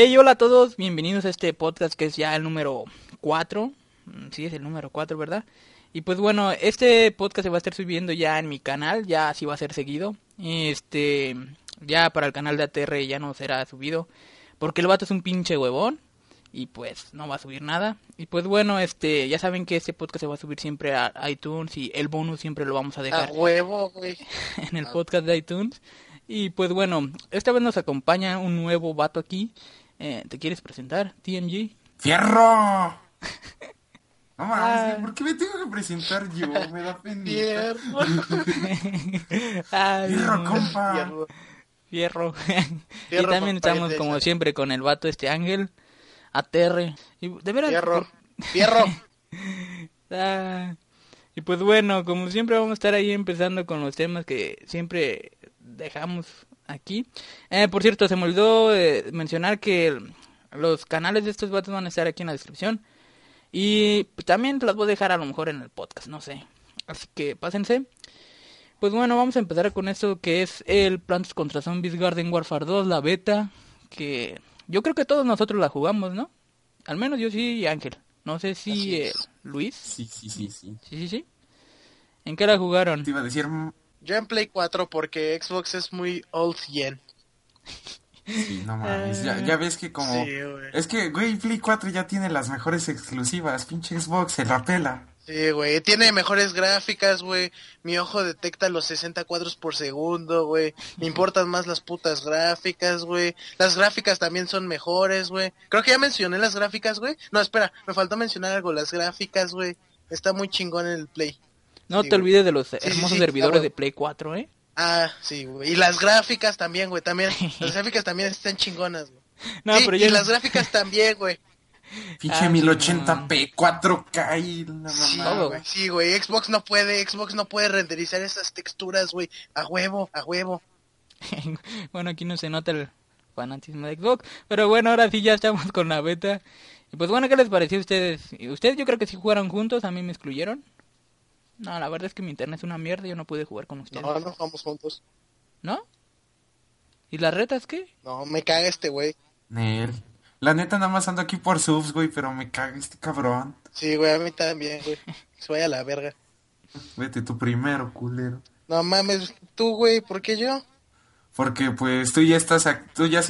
Hey, hola a todos, bienvenidos a este podcast que es ya el número 4. Sí, es el número 4, ¿verdad? Y pues bueno, este podcast se va a estar subiendo ya en mi canal, ya así va a ser seguido. Ya para el canal de ATR ya no será subido, porque el vato es un pinche huevón y pues no va a subir nada. Y pues bueno, ya saben que este podcast se va a subir siempre a iTunes y el bonus siempre lo vamos a dejar. A huevo, güey. En el podcast de iTunes. Y pues bueno, esta vez nos acompaña un nuevo vato aquí. ¿Te quieres presentar, TMG? ¡Fierro! No mames, ¿por qué me tengo que presentar yo? Me da penita. ¡Fierro, compa! ¡Fierro! Y también estamos, como siempre, con el vato Ángel, ATR. Y, ¿de veras? ¡Fierro! ¡Fierro! Y pues bueno, como siempre vamos a estar ahí empezando con los temas que siempre dejamos aquí. Por cierto, se me olvidó mencionar que los canales de estos vatos van a estar aquí en la descripción. Y también te las voy a dejar a lo mejor en el podcast, no sé. Así que pásense. Pues bueno, vamos a empezar con esto que es el Plants vs Zombies Garden Warfare 2, la beta. Que yo creo que todos nosotros la jugamos, ¿no? Al menos yo sí, y Ángel. No sé si Luis. Sí. ¿En qué la jugaron? Te iba a decir... Yo en Play 4 porque Xbox es muy old gen. Sí, no mames, ya ves que como... Sí, güey. Es que, güey, Play 4 ya tiene las mejores exclusivas, pinche Xbox, se la pela. Sí, güey, tiene mejores gráficas, güey, mi ojo detecta los 60 cuadros por segundo, güey, me importan más las putas gráficas, güey, las gráficas también son mejores, güey. Creo que ya mencioné las gráficas, güey. No, espera, me faltó mencionar algo, las gráficas, güey, está muy chingón en el Play. No te olvides de los hermosos servidores de Play 4, ¿eh? Ah, sí, güey. Y las gráficas también, güey, también. Las gráficas también están chingonas, güey. No, sí, pero y las gráficas también, güey. Pinche 1080p, 4K y la mamá, güey. Sí, güey, Xbox no puede renderizar esas texturas, güey. A huevo. Bueno, aquí no se nota el fanatismo de Xbox. Pero bueno, ahora sí ya estamos con la beta. Y pues bueno, ¿qué les pareció a ustedes? Ustedes yo creo que sí jugaron juntos, a mí me excluyeron. No, la verdad es que mi internet es una mierda, yo no pude jugar con ustedes. No jugamos juntos. ¿No? ¿Y las retas qué? No, me caga este güey. Nel. La neta nada más ando aquí por subs, güey, pero me caga este cabrón. Sí, güey, a mí también, güey. Se vaya a la verga. Vete tú primero, culero. No mames, tú, güey, ¿por qué yo? Porque pues tú ya has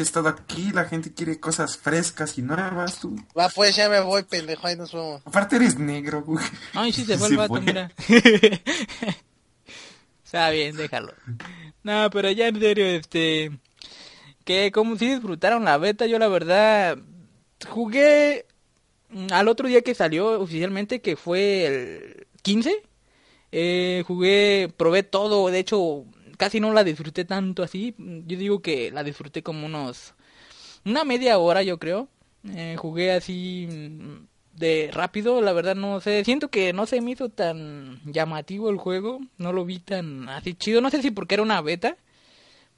estado aquí, la gente quiere cosas frescas y nuevas, tú. Va pues, ya me voy, pendejo, ahí nos vamos. Aparte eres negro, güey. Ay, sí se fue el vato, mira. Está bien, déjalo. No, pero ya en serio, que como si disfrutaron la beta, yo la verdad jugué al otro día que salió oficialmente, que fue el 15. Probé todo, de hecho... Casi no la disfruté tanto así. Yo digo que la disfruté como una media hora, yo creo. Jugué así de rápido, la verdad no sé. Siento que no se me hizo tan llamativo el juego. No lo vi tan así chido. No sé si porque era una beta,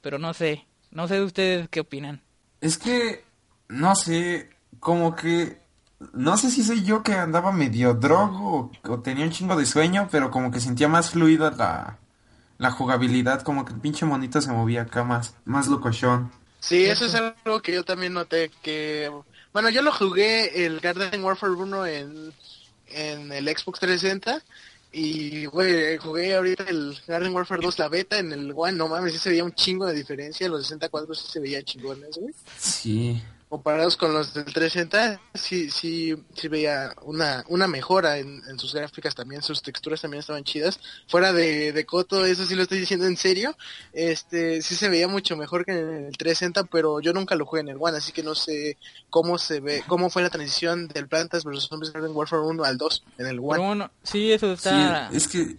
pero no sé. No sé de ustedes qué opinan. Es que, no sé, como que... No sé si soy yo que andaba medio drogo o tenía un chingo de sueño, pero como que sentía más fluida la jugabilidad, como que el pinche monito se movía acá más locochón. Sí, eso es algo que yo también noté, que... Bueno, yo lo jugué el Garden Warfare 1 en el Xbox 360, y, güey, jugué ahorita el Garden Warfare 2, la beta, en el One, no mames, sí se veía un chingo de diferencia, los 64 sí se veía chingones, güey. Sí. Comparados con los del 360, sí veía una mejora en sus gráficas también, sus texturas también estaban chidas. Fuera de coto, eso sí lo estoy diciendo en serio, sí se veía mucho mejor que en el 360, pero yo nunca lo jugué en el One, así que no sé cómo fue la transición del Plantas vs Zombies Garden Warfare 1 al 2 en el One. Pero bueno, sí, eso está... Sí, es que...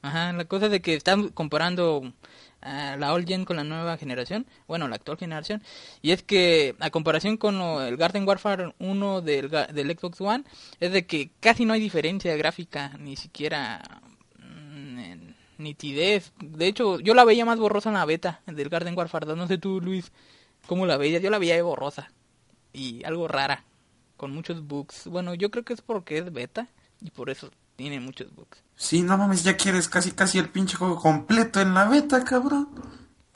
Ajá, la cosa de que están comparando... la old gen con la nueva generación, bueno, la actual generación, y es que a comparación con el Garden Warfare 1 del Xbox One, es de que casi no hay diferencia gráfica, ni siquiera nitidez. De hecho, yo la veía más borrosa en la beta del Garden Warfare 2, no sé tú, Luis, cómo la veías. Yo la veía borrosa y algo rara, con muchos bugs. Bueno, yo creo que es porque es beta y por eso tiene muchos bugs. Sí, no mames, ya quieres casi el pinche juego completo en la beta, cabrón.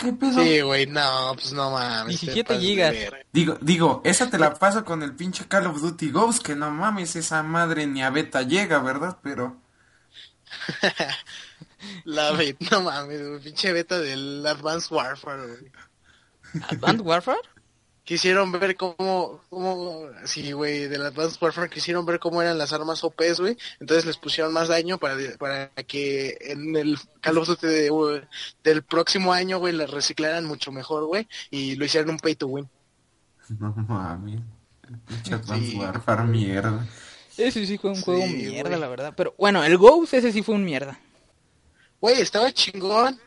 ¿Qué pedo? Sí, güey, no, pues no mames. 17 gigas. Digo, esa te la paso con el pinche Call of Duty Ghost, que no mames, esa madre ni a beta llega, ¿verdad? Pero... la beta, no mames, güey, pinche beta del Advanced Warfare, güey. ¿Advanced Warfare? Quisieron ver cómo sí, güey, del Advanced Warfare quisieron ver cómo eran las armas OPs, güey. Entonces les pusieron más daño para que en el Call of Duty del próximo año, güey, las reciclaran mucho mejor, güey. Y lo hicieron un pay to win. No mames. Advanced Warfare, mierda. Ese sí fue un juego mierda, wey. La verdad. Pero bueno, el Ghost ese sí fue un mierda. Güey, estaba chingón.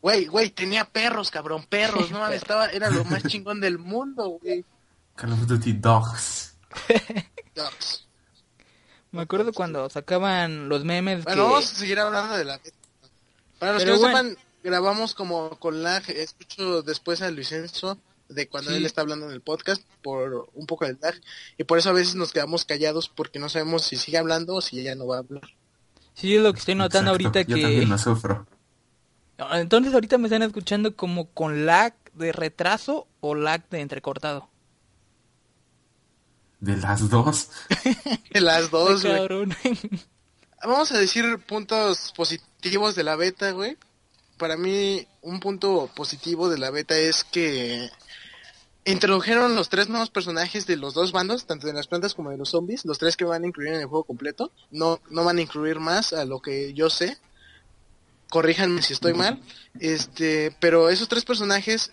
Güey, tenía perros, cabrón, perros, no mames, era lo más chingón del mundo, güey. Call of Duty Dogs. Dogs. Me acuerdo cuando sacaban los memes. Bueno, vamos a seguir hablando de la... Para los que no sepan, grabamos como con lag, escucho después a Luis Enzo, de cuando él está hablando en el podcast, por un poco de lag, y por eso a veces nos quedamos callados, porque no sabemos si sigue hablando o si ya no va a hablar. Sí, es lo que estoy notando. Exacto. Ahorita yo que... yo también lo sufro. Entonces ahorita me están escuchando como con lag de retraso o lag de entrecortado. De las dos. De las dos, güey. Cabrón. Vamos a decir puntos positivos de la beta, güey. Para mí, un punto positivo de la beta es que introdujeron los tres nuevos personajes de los dos bandos, tanto de las plantas como de los zombies. Los tres que van a incluir en el juego completo. No van a incluir más, a lo que yo sé. Corríjanme si estoy mal, pero esos tres personajes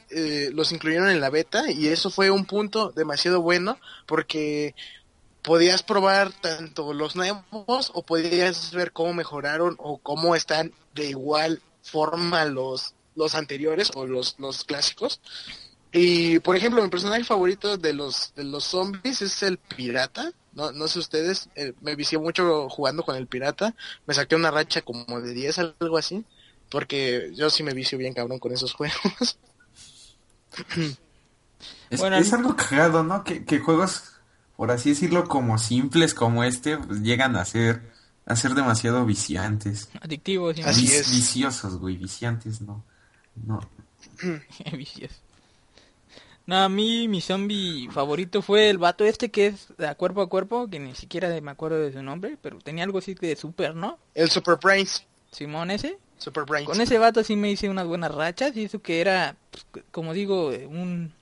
los incluyeron en la beta y eso fue un punto demasiado bueno porque podías probar tanto los nuevos o podías ver cómo mejoraron o cómo están de igual forma los anteriores o los clásicos. Y por ejemplo, mi personaje favorito de los zombies es el pirata. No sé ustedes, me vicié mucho jugando con el pirata. Me saqué una racha como de 10, algo así, porque yo sí me vicio bien cabrón con esos juegos. Es algo cagado, ¿no? Que juegos, por así decirlo, como simples como este, pues, llegan a ser demasiado viciantes. Adictivos. ¿Sí? Así es. Viciosos, güey, viciantes, no. Viciosos. No, a mí mi zombie favorito fue el vato este que es de cuerpo a cuerpo, que ni siquiera me acuerdo de su nombre, pero tenía algo así de super, ¿no? El Super Brains. Simón ese. Super Brains. Con ese vato sí me hice unas buenas rachas y eso que era, pues, como digo, un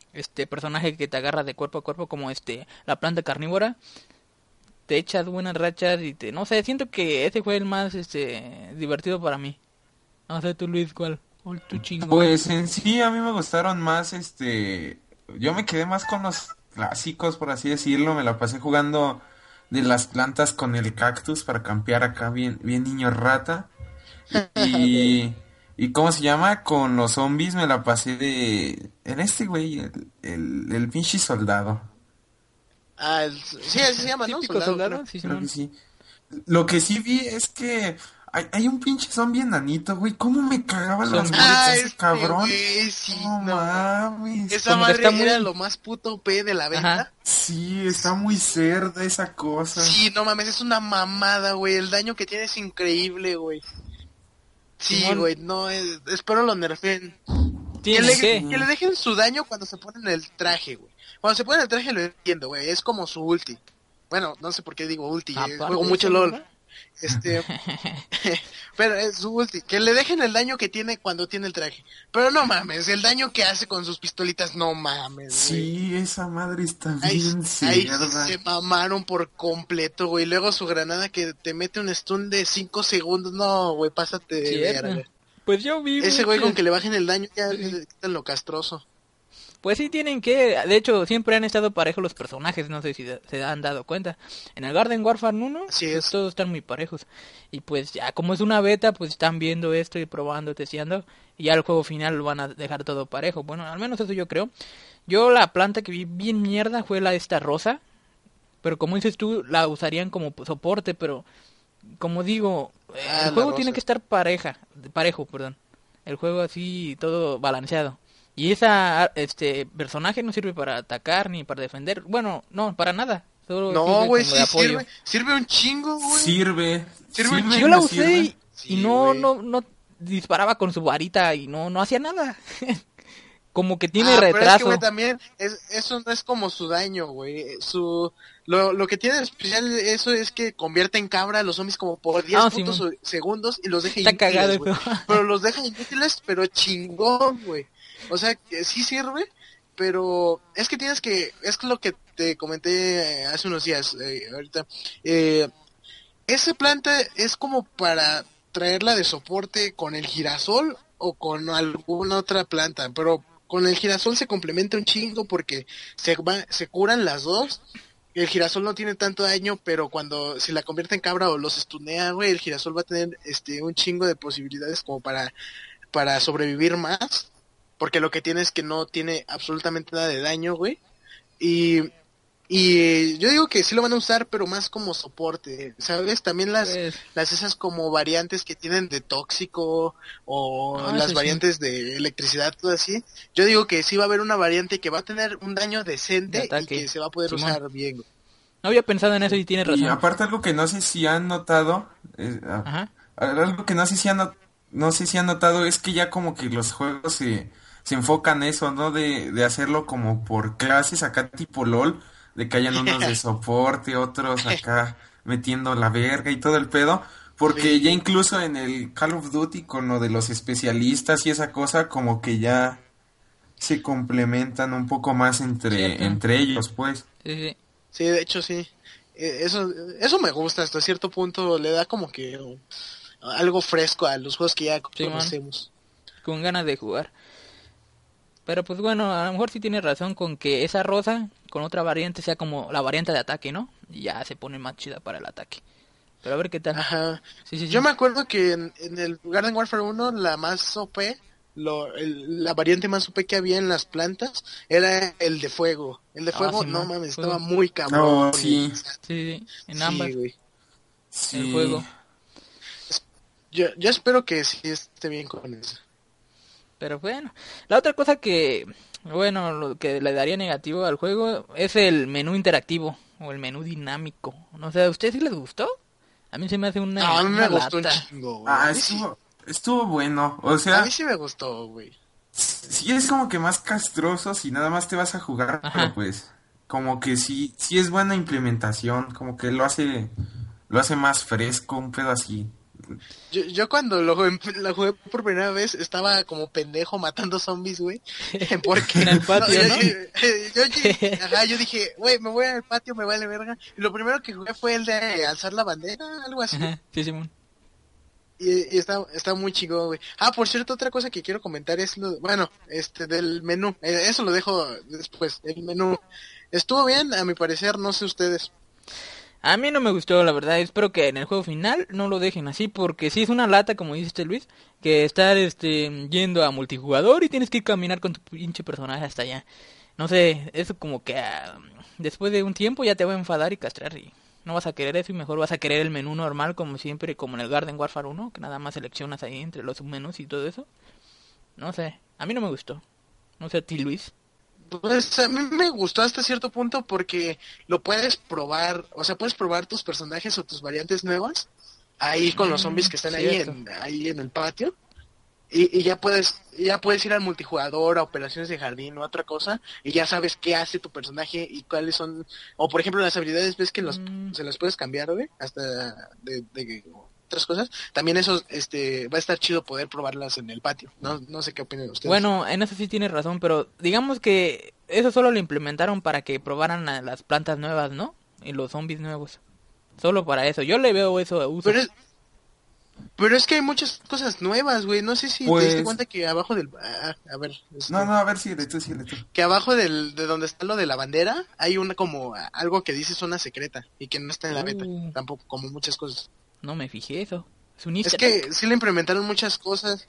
personaje que te agarra de cuerpo a cuerpo como la planta carnívora. Te echas buenas rachas y no sé, siento que ese fue el más divertido para mí. No sé tú, Luis, ¿cuál? Oh, tu chingón. Pues en sí a mí me gustaron más yo me quedé más con los clásicos, por así decirlo. Me la pasé jugando de las plantas con el cactus para campear acá bien niño rata. Y ¿cómo se llama? Con los zombies me la pasé en güey, el pinche soldado. Ah, sí, así se llama, ¿no? Soldado. Sí, creo que sí. Lo que sí vi es que hay un pinche zombie enanito, güey. ¿Cómo me cagaban las muertes, cabrón? Güey, sí, no mames. Esa madre era lo más puto P de la venta. Ajá. Sí, está muy cerda esa cosa. Sí, no mames, es una mamada, güey. El daño que tiene es increíble, güey. Sí, güey, no, espero lo nerfeen. Que le dejen su daño cuando se ponen el traje, güey. Cuando se ponen el traje lo entiendo, güey. Es como su ulti. Bueno, no sé por qué digo ulti. Juego mucho LOL. Pero es su ulti. Que le dejen el daño que tiene cuando tiene el traje. Pero no mames, el daño que hace con sus pistolitas, no mames. Sí, güey. Esa madre está bien cerda. Se mamaron por completo, güey. Luego su granada que te mete un stun de 5 segundos. No, güey, pásate de verga. Pues yo vi ese güey con que le bajen el daño ya le quitan lo castroso. Pues sí tienen que, de hecho siempre han estado parejos los personajes, no sé si se han dado cuenta. En el Garden Warfare 1 pues todos están muy parejos. Y pues ya como es una beta, pues están viendo esto y probando, testeando. Y ya el juego final lo van a dejar todo parejo. Bueno, al menos eso yo creo. Yo la planta que vi bien mierda fue la esta rosa. Pero como dices tú, la usarían como soporte, pero como digo, el juego tiene que estar parejo. El juego así todo balanceado. Y esa personaje no sirve para atacar ni para defender. Bueno, no, para nada. Solo no, güey, sí apoyo. Sirve un chingo, güey. Sirve un chingo. Yo la usé y no disparaba con su varita y no hacía nada. como que tiene retraso. Pero es que, güey, también eso no es como su daño, güey. Lo que tiene especial eso es que convierte en cabra a los zombies como por 10 puntos segundos y los deja inútiles, güey. Pero los deja inútiles, pero chingón, güey. O sea, que sí sirve, pero es que tienes que... Es lo que te comenté hace unos días, ahorita. Esa planta es como para traerla de soporte con el girasol o con alguna otra planta, pero con el girasol se complementa un chingo porque se curan las dos. El girasol no tiene tanto daño, pero cuando se la convierte en cabra o los estunea, güey, el girasol va a tener un chingo de posibilidades como para sobrevivir más, porque lo que tiene es que no tiene absolutamente nada de daño, güey. Y yo digo que sí lo van a usar, pero más como soporte, ¿sabes? También las esas como variantes que tienen de tóxico o las variantes de electricidad, todo así. Yo digo que sí va a haber una variante que va a tener un daño decente y que se va a poder usar bien. No había pensado en eso y tienes razón. Y aparte algo que no sé si han notado, algo que no sé si han notado es que ya como que los juegos se enfocan eso, ¿no? De hacerlo como por clases, acá tipo LOL. De que hayan unos de soporte, otros acá metiendo la verga y todo el pedo. Porque sí, ya incluso en el Call of Duty con lo de los especialistas y esa cosa, como que ya se complementan un poco más entre ellos, pues. Sí. Sí, de hecho sí. Eso me gusta, hasta cierto punto le da como que algo fresco a los juegos que ya conocemos. Man. Con ganas de jugar. Pero pues bueno, a lo mejor sí tiene razón con que esa rosa con otra variante sea como la variante de ataque, ¿no? Y ya se pone más chida para el ataque. Pero a ver qué tal. Ajá. Sí. Yo me acuerdo que en el Garden Warfare 1 la más OP, la variante más OP que había en las plantas era el de fuego. El de fuego, sí, no mames, fuego. Estaba muy cabrón. No, sí. Sí, en ambas. Sí, güey. Sí. El fuego. Yo espero que sí esté bien con eso. Pero bueno, la otra cosa lo que le daría negativo al juego es el menú interactivo o el menú dinámico. No sé, ¿a ustedes sí les gustó? A mí se me hace una... No, a mí me gustó un chingo, güey. Estuvo bueno, o sea... A mí sí me gustó, güey. Sí es como que más castroso si nada más te vas a jugar, pero pues... Como que sí es buena implementación, como que lo hace más fresco, un pedo así. Yo cuando lo jugué por primera vez estaba como pendejo matando zombies, güey, porque en el patio, ¿no? Yo dije, güey, me voy al patio, me vale verga. Y lo primero que jugué fue el de alzar la bandera, algo así. Ajá, sí, Simón. Y está muy chingón, güey. Por cierto, otra cosa que quiero comentar es del menú. Eso lo dejo después. El menú estuvo bien, a mi parecer, no sé ustedes. A mí no me gustó, la verdad. Espero que en el juego final no lo dejen así, porque sí es una lata, como dice Luis, que estar yendo a multijugador y tienes que caminar con tu pinche personaje hasta allá. No sé, eso como que después de un tiempo ya te va a enfadar y castrar y no vas a querer eso, y mejor vas a querer el menú normal como siempre, como en el Garden Warfare 1, que nada más seleccionas ahí entre los submenús y todo eso. No sé, a mí no me gustó. No sé a ti, Luis. Pues a mí me gustó hasta cierto punto porque lo puedes probar, o sea, puedes probar tus personajes o tus variantes nuevas ahí con los zombies que están ahí en el patio y ya puedes ir al multijugador, a operaciones de jardín o otra cosa y ya sabes qué hace tu personaje y cuáles son, o por ejemplo las habilidades ves que se las puedes cambiar, ¿ve? Hasta de otras cosas, también eso va a estar chido poder probarlas en el patio. No sé qué opinan ustedes. Bueno, en eso sí tienes razón, pero digamos que eso solo lo implementaron para que probaran a las plantas nuevas, ¿no? Y los zombies nuevos. Solo para eso. Yo le veo eso de uso. Pero es que hay muchas cosas nuevas, güey. No sé si te diste cuenta que abajo del... a ver. A ver, síguele tú. Que abajo de donde está lo de la bandera, hay una como algo que dice zona secreta y que no está en la beta. Tampoco, como muchas cosas. No me fijé eso. Es un easter egg. Es que sí le implementaron muchas cosas.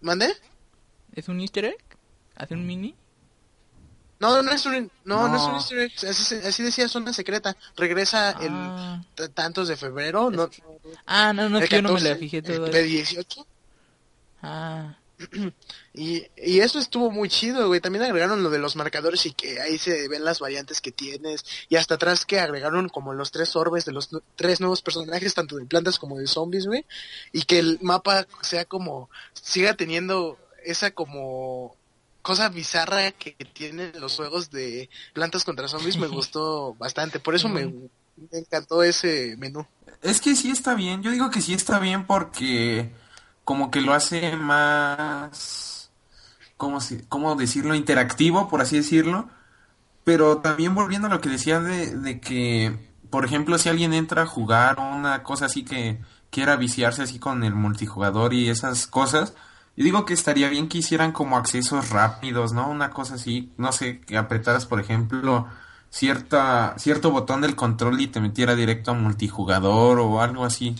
¿Mandé? ¿Es un easter egg? ¿Hace un mini? No es un easter egg. Así decía zona secreta. Regresa el tantos de febrero. Es que 14, yo no me la fijé todo. El 18. Y eso estuvo muy chido, güey. También agregaron lo de los marcadores y que ahí se ven las variantes que tienes. Y hasta atrás que agregaron como los 3 orbes de los 3 nuevos personajes, tanto de plantas como de zombies, güey. Y que el mapa siga teniendo esa como cosa bizarra que tienen los juegos de Plantas contra Zombies me gustó bastante. Por eso me encantó ese menú. Es que sí está bien. Yo digo que sí está bien porque como que lo hace más... ¿Cómo decirlo? Interactivo, por así decirlo. Pero también volviendo a lo que decías de que, por ejemplo, si alguien entra a jugar una cosa así que quiera viciarse así con el multijugador y esas cosas, yo digo que estaría bien que hicieran como accesos rápidos, ¿no? Una cosa así, no sé, que apretaras, por ejemplo, cierto botón del control y te metiera directo a multijugador o algo así.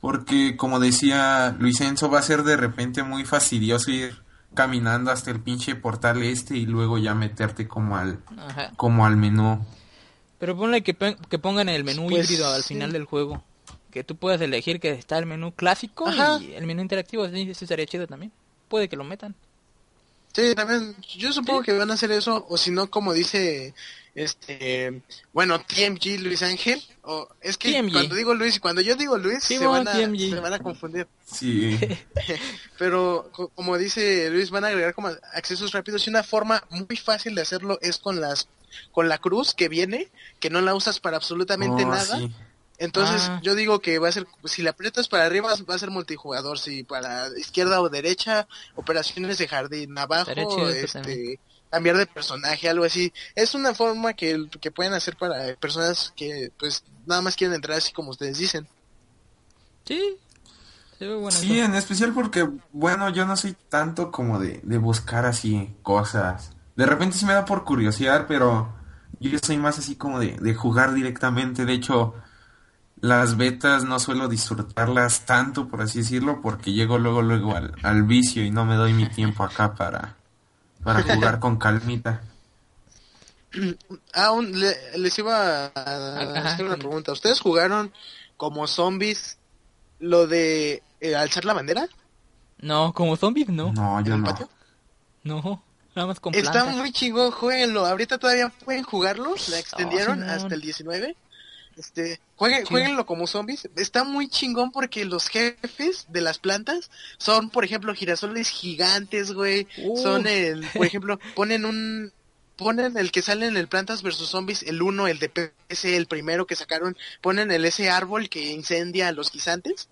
Porque, como decía Luis Enzo, va a ser de repente muy fastidioso ir caminando hasta el pinche portal este y luego ya meterte como al menú. Pero ponle que pongan el menú híbrido al final del juego. Que tú puedas elegir que está el menú clásico y el menú interactivo. Eso estaría chido también. Puede que lo metan. Sí, también. Yo supongo que van a hacer eso. O si no, como dice... TMG Luis Ángel. O es que TMG. Cuando yo digo Luis, sí, se van a confundir. Sí. Pero como dice Luis, van a agregar como accesos rápidos y una forma muy fácil de hacerlo es con la cruz que viene, que no la usas para absolutamente nada. Sí. Entonces yo digo que va a ser, si la aprietas para arriba va a ser multijugador, si para izquierda o derecha, operaciones de jardín, abajo, cambiar de personaje, algo así. Es una forma que pueden hacer para personas que pues nada más quieren entrar así como ustedes dicen. Sí. Sí, en especial porque, bueno, yo no soy tanto como de buscar así cosas. De repente se me da por curiosidad, pero yo soy más así como de jugar directamente. De hecho, las betas no suelo disfrutarlas tanto, por así decirlo, porque llego luego al vicio y no me doy mi tiempo acá para jugar con calmita. Les iba a hacer una pregunta. ¿Ustedes jugaron como zombies lo de alzar la bandera? No, como zombies no. No, yo no. Patio? No, nada más con plantas. Está muy chingón, jueguenlo. Ahorita todavía pueden jugarlo. La extendieron hasta el 19. Jueguenlo como zombies. Está muy chingón porque los jefes de las plantas son, por ejemplo, girasoles gigantes, güey. Son por ejemplo, ponen el que sale en el Plantas vs Zombies, el 1, el de PC, el primero que sacaron, ponen ese árbol que incendia a los guisantes.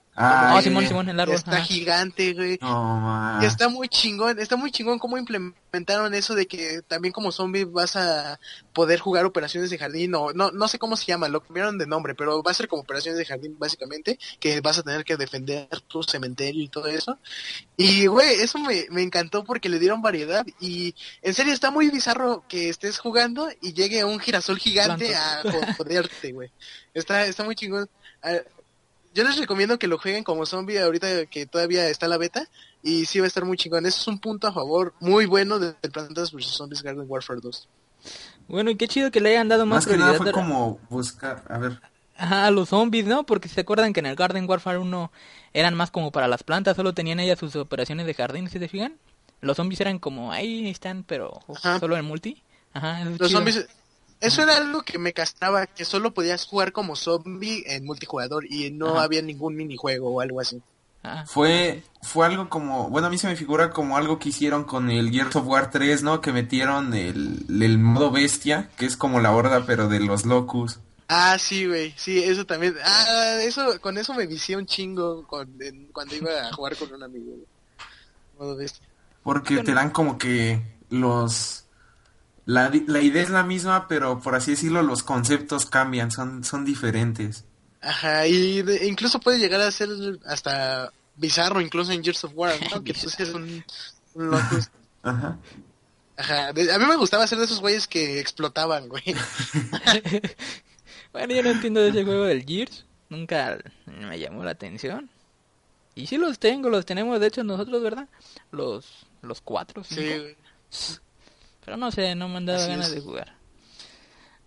Simón, el árbol. Está gigante, güey. Oh, está muy chingón cómo implementaron eso de que también como zombie vas a poder jugar operaciones de jardín, o no sé cómo se llama, lo cambiaron de nombre, pero va a ser como operaciones de jardín básicamente, que vas a tener que defender tu cementerio y todo eso. Y güey, eso me encantó porque le dieron variedad y en serio está muy bizarro que estés jugando y llegue un girasol gigante a joderte, güey. Está muy chingón. Yo les recomiendo que lo jueguen como zombie ahorita que todavía está la beta y sí va a estar muy chingón. Eso es un punto a favor muy bueno de Plantas vs Zombies Garden Warfare 2. Bueno, y qué chido que le hayan dado más prioridad. Más que nada fue como buscar, a ver... Ajá, los zombies, ¿no? Porque se acuerdan que en el Garden Warfare 1 eran más como para las plantas, solo tenían ellas sus operaciones de jardín, ¿sí te fijan? Los zombies eran como, ahí están, pero solo en multi. Ajá, los chido. Zombies... Eso era algo que me castraba, que solo podías jugar como zombie en multijugador y no había ningún minijuego o algo así. Fue algo como... Bueno, a mí se me figura como algo que hicieron con el Gears of War 3, ¿no? Que metieron el modo bestia, que es como la horda, pero de los locus. Ah, sí, güey. Sí, eso también. Con eso me vicié un chingo cuando iba a jugar con un amigo. Modo bestia. Porque te dan como que los... La idea es la misma, pero por así decirlo, los conceptos cambian, son diferentes. Ajá, y incluso puede llegar a ser hasta bizarro, incluso en Gears of War, ¿no? Que tú seas un loco. Ajá. A mí me gustaba ser de esos güeyes que explotaban, güey. Bueno, yo no entiendo de ese juego del Gears. Nunca me llamó la atención. Y sí los tenemos, de hecho, nosotros, ¿verdad? Los 4, 5. Sí. Pero no sé, no me han dado ganas de jugar.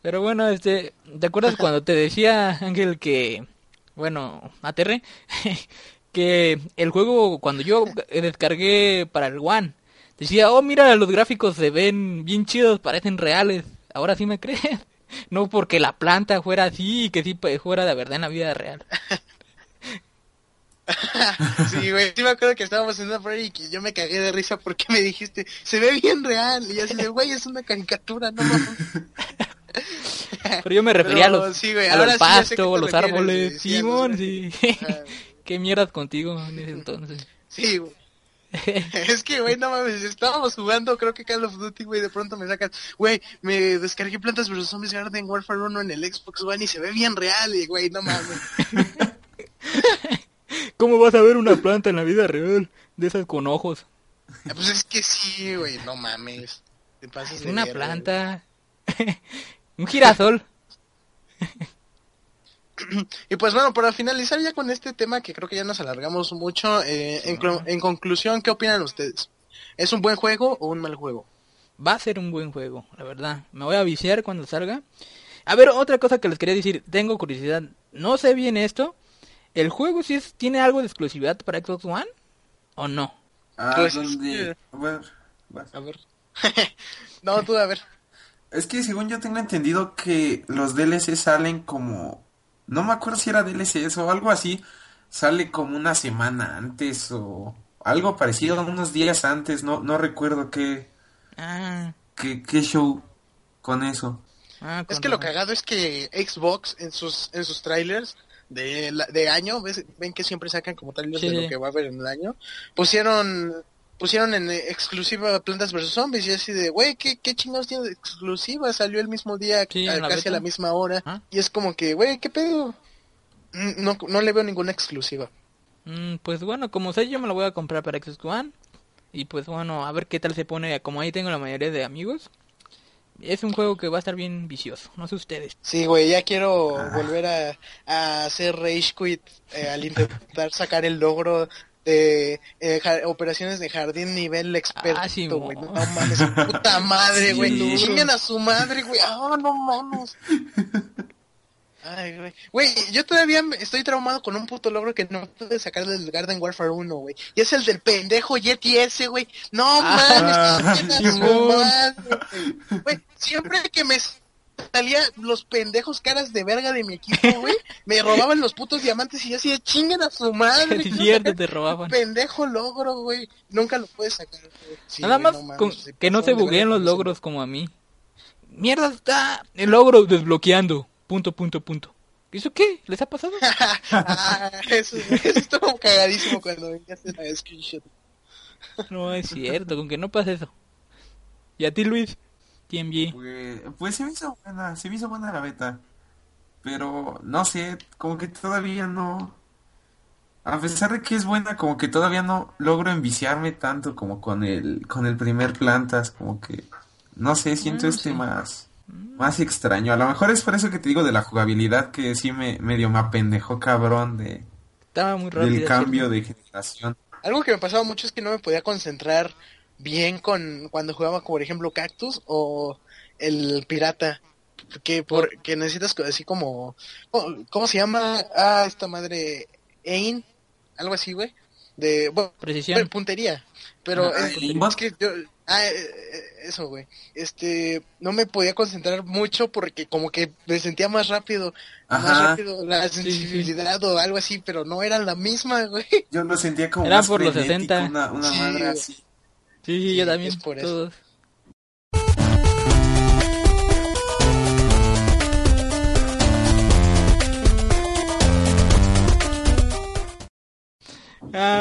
Pero bueno, ¿te acuerdas cuando te decía, Ángel, que... Bueno, aterré. Que el juego, cuando yo descargué para el One, decía, mira, los gráficos se ven bien chidos, parecen reales. Ahora sí me crees. No porque la planta fuera así y que sí fuera de verdad en la vida real. Sí, güey, sí me acuerdo que estábamos en una prueba y que yo me cagué de risa porque me dijiste, se ve bien real, y así de, güey, es una caricatura, no mames. Pero yo me refería a los, sí, güey, a los pastos, los árboles, Simón, sí. Qué mierdas contigo en ese entonces. Sí, güey. Es que, güey, no mames, estábamos jugando, creo que Call of Duty, güey, de pronto me sacas, güey, me descargué Plants vs Zombies Garden Warfare 1 en el Xbox One y se ve bien real, y güey, no mames. ¿Cómo vas a ver una planta en la vida real? De esas con ojos. Pues es que sí, güey, no mames. Te pasas es de una mierda, planta. Un girasol. Y pues bueno, para finalizar ya con este tema que creo que ya nos alargamos mucho, en conclusión, ¿qué opinan ustedes? ¿Es un buen juego o un mal juego? Va a ser un buen juego, la verdad. Me voy a viciar cuando salga. A ver, otra cosa que les quería decir, tengo curiosidad, no sé bien esto. ¿El juego sí es, tiene algo de exclusividad para Xbox One o no? Ah, pues, ¿dónde? A ver. No, tú a ver. Es que según yo tengo entendido que los DLC salen como... No me acuerdo si era DLCs o algo así. Sale como una semana antes o algo parecido, unos días antes. No recuerdo qué show con eso. Ah, es que lo cagado es que Xbox en sus trailers de año, ven que siempre sacan como trailers sí, de lo que va a haber en el año. Pusieron en exclusiva Plants vs Zombies y así de, güey, ¿qué chingados tiene de exclusiva? Salió el mismo día, sí, casi a la misma hora. ¿Ah? Y es como que, güey, ¿qué pedo? No le veo ninguna exclusiva. Pues bueno, como sé, yo me lo voy a comprar para Xbox One. Y pues bueno, a ver qué tal se pone, como ahí tengo la mayoría de amigos. Es un juego que va a estar bien vicioso, no sé ustedes. Sí, güey, ya quiero volver a hacer Rage Quit al intentar sacar el logro... de operaciones de jardín nivel experto, güey. No mames, puta madre, güey. Sí. Chingan a su madre, güey. Ah, oh, no mames. Ay, güey. Güey, yo todavía estoy traumado con un puto logro que no pude sacar del Garden Warfare 1, güey. Y es el del pendejo Yeti ese, güey. No mames, chingan a su madre. Güey, siempre que me salía los pendejos caras de verga de mi equipo, güey, me robaban los putos diamantes y yo así de chingan a su madre. Te cierto, te robaban. Pendejo logro, güey. Nunca lo puedes sacar, güey. Sí, nada más no, que no se bugueen los logros como a mí. Mierda, está el logro desbloqueando. ... ¿Eso qué? ¿Les ha pasado? Eso estuvo cagadísimo cuando venías en la screenshot. No es cierto, con que no pasa eso. ¿Y a ti, Luis? Pues se me hizo buena la beta, pero no sé, como que todavía no, a pesar de que es buena, como que todavía no logro enviciarme tanto como con el primer Plantas, como que, no sé, siento más extraño, a lo mejor es por eso que te digo de la jugabilidad, que sí medio me apendejó cabrón estaba muy rápido, del cambio de generación. Algo que me pasaba mucho es que no me podía concentrar bien cuando jugaba, como por ejemplo Cactus o el Pirata, que necesitas así como, ¿cómo se llama? Esta madre, aim, algo así, güey, de precisión, puntería, pero es que yo, eso, güey, no me podía concentrar mucho porque como que me sentía más rápido la sensibilidad o algo así, pero no era la misma, güey. Yo lo sentía como era más por los 60, una madre así. Sí, yo también, es por todos. Eso.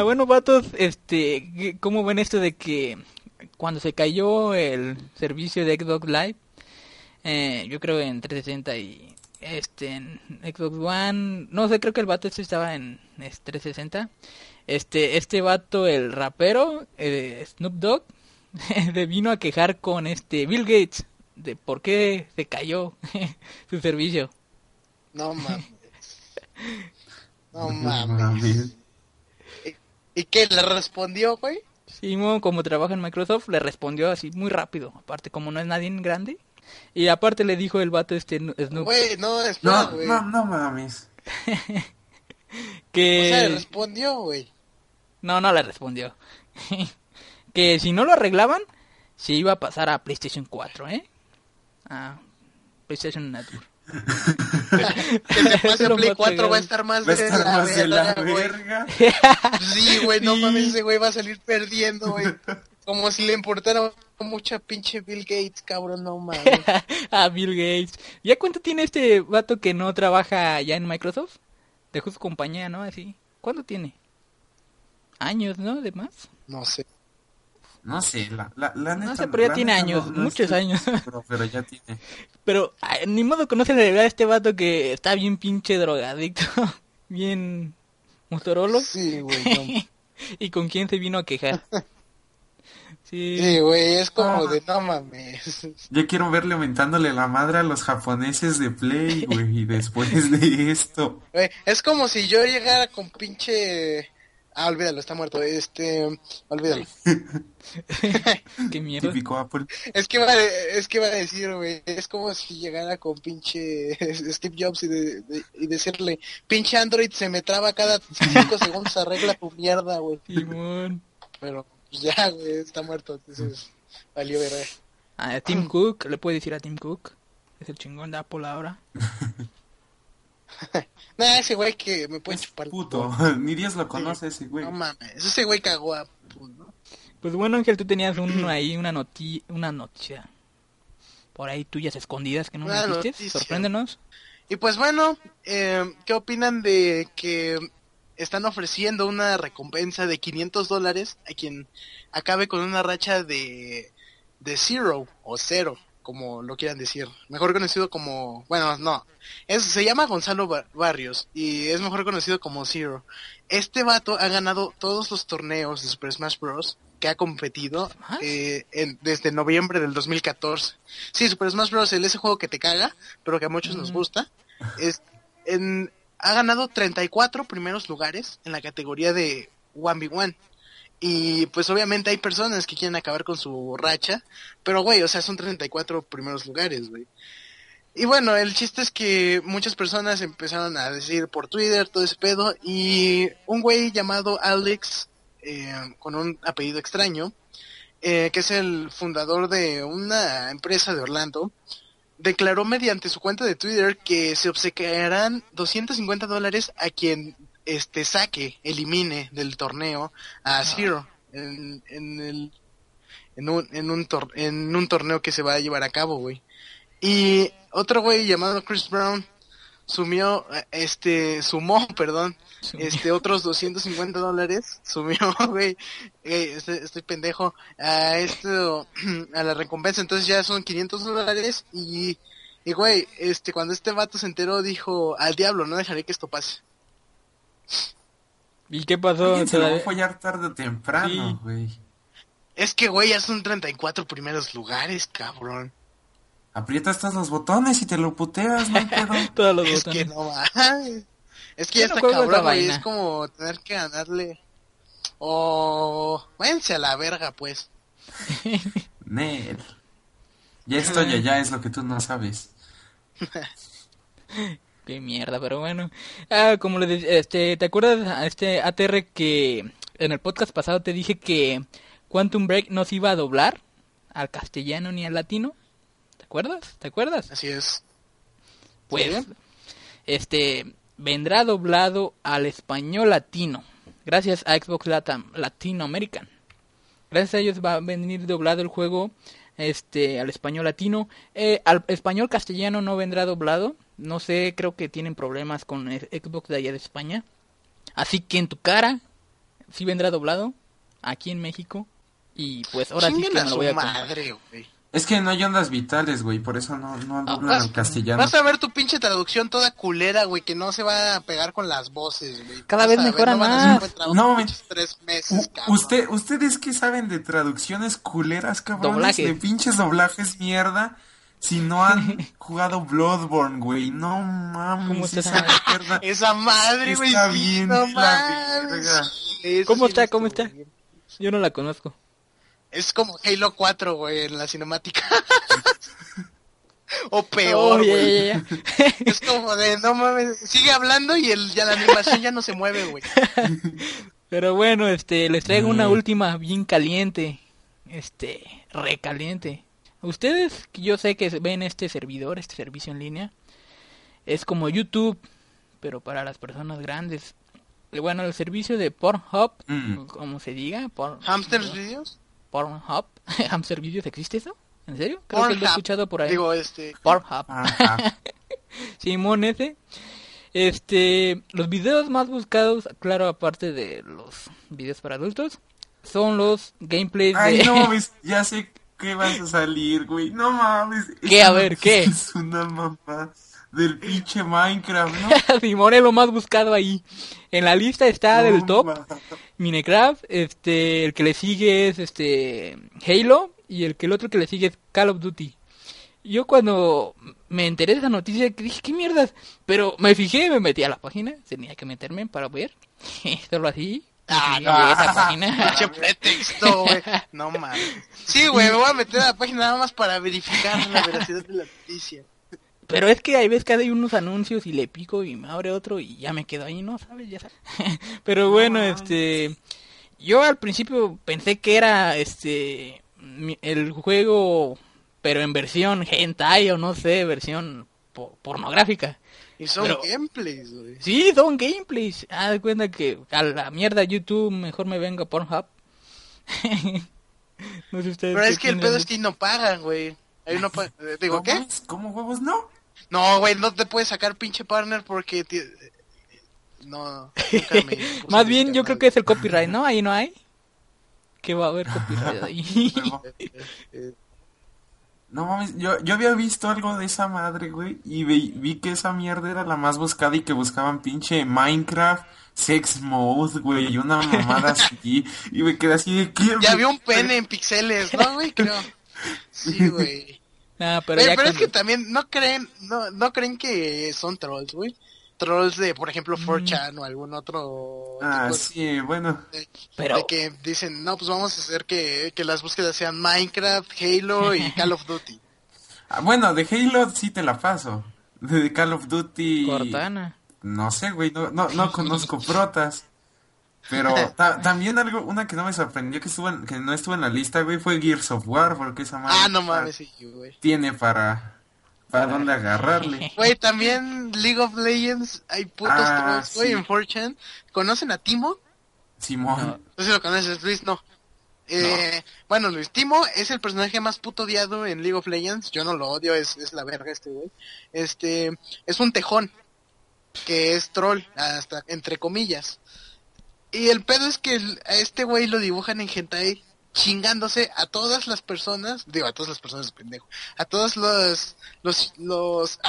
Bueno, vatos, ¿cómo ven esto de que cuando se cayó el servicio de Xbox Live, yo creo en 360 y en Xbox One, no sé, creo que el vato estaba en 360? Este vato, el rapero, Snoop Dogg, le vino a quejar con Bill Gates de por qué se cayó su servicio. No mames. No mames. ¿Y qué le respondió, güey? Simón, sí, como trabaja en Microsoft, le respondió así muy rápido. Aparte, como no es nadie grande. Y aparte le dijo el vato Snoop. Güey, no, espera, güey. No mames. Que... O sea, le respondió, güey. No le respondió. Que si no lo arreglaban, se iba a pasar a PlayStation 4, ¿eh? A PlayStation Network. El espacio de Play 4 va a estar más de la verga. Sí, güey, no mames, ese güey va a salir perdiendo, güey. Como si le importara mucha pinche Bill Gates, cabrón, no mames. Ah, Bill Gates. ¿Ya cuánto tiene este vato que no trabaja ya en Microsoft? Dejó su compañía, ¿no? Así. ¿Cuánto tiene? Años, ¿no? ¿De más? No sé. No sé, la neta... No sé, pero ya tiene años, muchos años. Pero ya tiene... Pero ni modo conoce la realidad de este vato que está bien pinche drogadicto, bien motorolo. Sí, güey. No. ¿Y con quién se vino a quejar? Sí, güey, es como de no mames. Yo quiero verle aumentándole la madre a los japoneses de Play, güey, y después de esto. Wey, es como si yo llegara con pinche... Ah, olvídalo, está muerto, olvídalo. Qué mierda. Típico Apple. Es que va a decir, güey, es como si llegara con pinche Steve Jobs y decirle, pinche Android se me traba cada 5 segundos, arregla tu mierda, güey. Simón. Pero ya, güey, está muerto, entonces valió ver. A Tim Cook, le puede decir a Tim Cook, es el chingón de Apple ahora. Nah, ese güey que me puede chupar. Puto, ni Dios lo conoce ese güey. No mames, ese güey cagó a puto, ¿no? Pues bueno, Ángel, tú tenías una noticia por ahí tuyas escondidas que no me dijiste. Sorpréndenos. Y pues bueno, ¿qué opinan de que están ofreciendo una recompensa de $500 a quien acabe con una racha de Zero o Cero, como lo quieran decir, mejor conocido como... Bueno, no, se llama Gonzalo Barrios y es mejor conocido como Zero. Este vato ha ganado todos los torneos de Super Smash Bros. Que ha competido desde noviembre del 2014. Sí, Super Smash Bros. Es ese juego que te caga, pero que a muchos nos gusta. Ha ganado 34 primeros lugares en la categoría de 1v1. Y pues obviamente hay personas que quieren acabar con su racha, pero güey, o sea, son 34 primeros lugares, güey. Y bueno, el chiste es que muchas personas empezaron a decir por Twitter todo ese pedo, y un güey llamado Alex, con un apellido extraño, que es el fundador de una empresa de Orlando, declaró mediante su cuenta de Twitter que se obsequiarán $250 a quien... elimine del torneo a Zero en un torneo que se va a llevar a cabo, güey. Y otro güey llamado Chris Brown sumó otros $250, güey. Estoy pendejo a esto, a la recompensa, entonces ya son $500 y güey, cuando este vato se enteró dijo, al diablo, no dejaré que esto pase. ¿Y qué pasó? Se lo va a fallar tarde o temprano, güey. Sí. Es que, güey, ya son 34 primeros lugares, cabrón. Aprieta todos los botones y te lo puteas, ¿no? Todos los botones. Que no va. Es que ya está cabrón, güey. Es como tener que ganarle... váyanse a la verga, pues. Nel. Ya estoy allá, es lo que tú no sabes. Qué mierda, pero bueno. Como le decía, ¿te acuerdas a ATR que en el podcast pasado te dije que Quantum Break no se iba a doblar al castellano ni al latino? ¿Te acuerdas? Así es. Pues, ¿sí? Vendrá doblado al español latino, gracias a Xbox Latinoamerican. Gracias a ellos va a venir doblado el juego al español latino. Al español castellano no vendrá doblado. No sé, creo que tienen problemas con el Xbox de allá de España. Así que en tu cara, sí vendrá doblado aquí en México. Y pues ahora sí que me lo voy a madre, güey. Es que no hay ondas vitales, güey, por eso no hablan en castellano. Vas a ver tu pinche traducción toda culera, güey, que no se va a pegar con las voces, güey. Cada vez mejoran más. No, pinches 3 meses, cabrón. Ustedes qué saben de traducciones culeras, cabrón. Doblajes. De pinches doblajes, mierda. Si no han jugado Bloodborne, güey, no mames, esa madre, güey, está bien, no mames. ¿Cómo está? Yo no la conozco. Es como Halo 4, güey, en la cinemática. O peor, güey. Es como de, no mames, sigue hablando y la animación ya no se mueve, güey. Pero bueno, les traigo una última bien caliente, recaliente. Ustedes, yo sé que ven este servicio en línea, Es como YouTube, pero para las personas grandes. Bueno, el servicio de Pornhub, como se diga. ¿Hamsters Videos? Pornhub. ¿Hamster Videos existe eso? ¿En serio? Creo Pornhub. Que lo he escuchado por ahí. Digo, Pornhub. Simón ese. Los videos más buscados, claro, aparte de los videos para adultos, son los gameplays de... Ay, no mames, ya sé que vas a salir, güey. No mames. ¿Qué? A ver, ¿qué? Es una mamá del pinche Minecraft, ¿no? Simón es lo más buscado ahí. En la lista está del top Minecraft, el que le sigue es Halo, y el otro que le sigue es Call of Duty. Yo cuando me enteré de esa noticia dije, ¿qué mierdas? Pero me fijé, me metí a la página, tenía que meterme para ver, solo así. Esa página. Pinche pretexto, güey. No mames. Sí, güey, me voy a meter a la página nada más para verificar la veracidad de la noticia. Pero es que ahí ves que hay unos anuncios y le pico y me abre otro y ya me quedo ahí, ¿no? ¿Sabes? Ya sabes. Pero bueno, yo al principio pensé que era el juego, pero en versión hentai o no sé, versión pornográfica. Y son gameplays, güey. Sí, son gameplays. Haz de cuenta que a la mierda YouTube, mejor me venga Pornhub. No sé ustedes. Pero es que el pedo es que no pagan, güey. Ahí no pagan. Digo, ¿qué? ¿Cómo huevos no? No, güey, no te puedes sacar pinche partner porque... No. Más bien yo creo que es el copyright, ¿no? Ahí no hay. Que va a haber copyright ahí. No mames, yo había visto algo de esa madre, güey, y vi que esa mierda era la más buscada y que buscaban pinche Minecraft Sex Mode, güey, y una mamada así, y me quedé así de... Ya había un pene en pixeles, ¿no, güey? Creo. Sí, güey. No, pero es que también no creen que son trolls, güey. Trolls de, por ejemplo, 4chan o algún otro... tipo sí, bueno. Pero... De que dicen, no, pues vamos a hacer que las búsquedas sean Minecraft, Halo y Call of Duty. Bueno, de Halo sí te la paso. De Call of Duty... Cortana. No sé, güey, no conozco protas. Pero también una que no me sorprendió que no estuvo en la lista, güey, fue Gears of War, porque esa madre... Ah, no mames, sí, güey. Tiene para dónde agarrarle. Güey, también League of Legends, hay putos trolls, güey, sí. En 4chan. ¿Conocen a Teemo? Simón. No sé si lo conoces, Luis, no. Bueno, Luis, Teemo es el personaje más puto odiado en League of Legends. Yo no lo odio, es la verga este güey. Es un tejón, que es troll, hasta entre comillas. Y el pedo es que a este güey lo dibujan en hentai, chingándose a todas las personas, pendejo, a todos los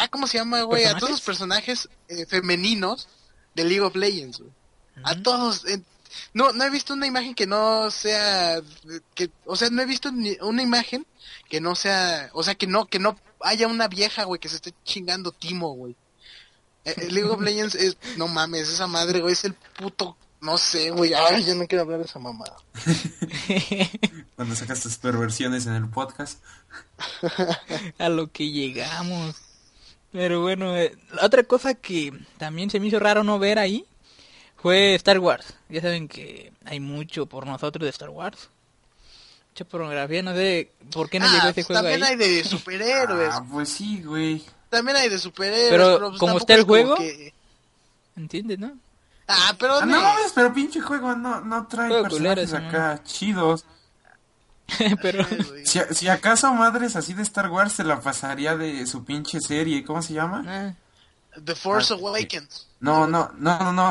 ¿cómo se llama, güey? A todos los personajes femeninos de League of Legends, güey. A todos, no he visto una imagen que no sea, no he visto ni una imagen que no sea, que no haya una vieja, güey, que se esté chingando Teemo, güey. League of Legends es, no mames, esa madre, güey, es el puto... No sé, güey, ay, yo no quiero hablar de esa mamada. Cuando sacas tus perversiones en el podcast. A lo que llegamos. Pero bueno, otra cosa que también se me hizo raro no ver ahí fue Star Wars. Ya saben que hay mucho por nosotros de Star Wars. Mucha pornografía, no sé por qué no llegó ese juego ahí. También hay de superhéroes. Pues sí, güey. También hay de superhéroes. Pero pues, como está el juego, ¿entiendes, no? Pero... no mames, pero pinche juego no trae juego personajes acá chidos. Pero... si acaso madres así de Star Wars se la pasaría de su pinche serie, ¿cómo se llama? The Force Awakens. No,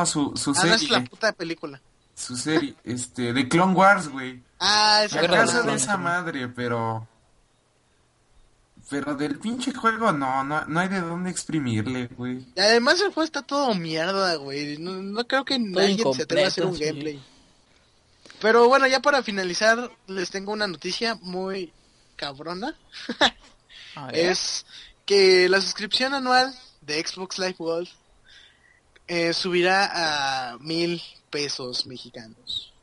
su serie. No es la puta película. Su serie, de Clone Wars, güey. Es acaso de esa madre, Pero del pinche juego no hay de dónde exprimirle, güey. Y además el juego está todo mierda, güey. No creo que nadie se atreva a hacer un gameplay. Pero bueno, ya para finalizar, les tengo una noticia muy cabrona. Es que la suscripción anual de Xbox Live Gold subirá a 1,000 pesos mexicanos.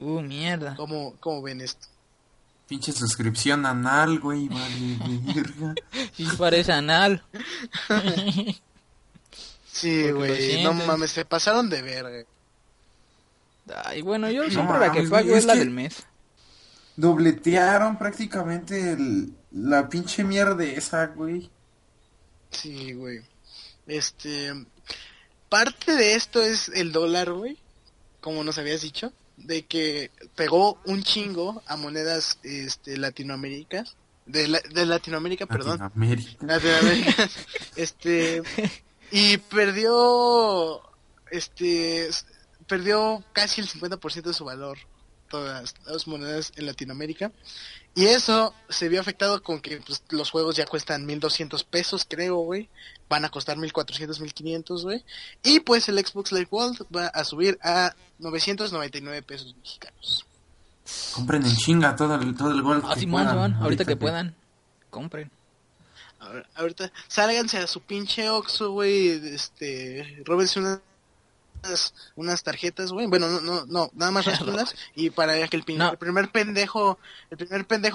Mierda. ¿Cómo ven esto? Pinche suscripción anal, güey, vale. Sí, parece anal. Sí, güey, no mames, se pasaron de verga. Ay, bueno, yo siempre la que pago es la del mes. Dobletearon prácticamente la pinche mierda esa, güey. Sí, güey. Parte de esto es el dólar, güey, como nos habías dicho, de que pegó un chingo a monedas Latinoamérica. Y perdió casi el 50% de su valor, todas las monedas en Latinoamérica. Y eso se vio afectado con que pues, los juegos ya cuestan $1,200 pesos, creo, güey. Van a costar $1,400, $1,500, güey. Y pues el Xbox Live Gold va a subir a $999 pesos mexicanos. Compren en chinga todo el Gold. Así puedan, ahorita que puedan. Compren. Ahorita, sálganse a su pinche Oxxo, güey. Róbense unas tarjetas, güey. Bueno, no, nada más las y para que el primer pendejo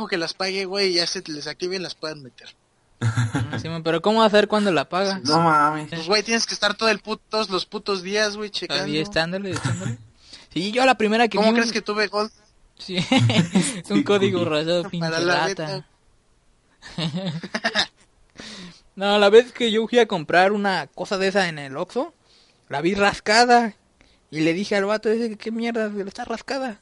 que las pague, güey, ya se les active y las puedan meter. Sí, man, pero ¿cómo hacer cuando la pagas? No mames. Pues, güey, tienes que estar todos los putos días, güey, checando. Ahí estándole. Sí, yo la primera que... ¿Cómo crees que tuve Gold? Sí, es un código rayado, pinche rata. No, la vez que yo fui a comprar una cosa de esa en el Oxxo, la vi rascada y le dije al vato ese, ¿qué mierda? Está rascada.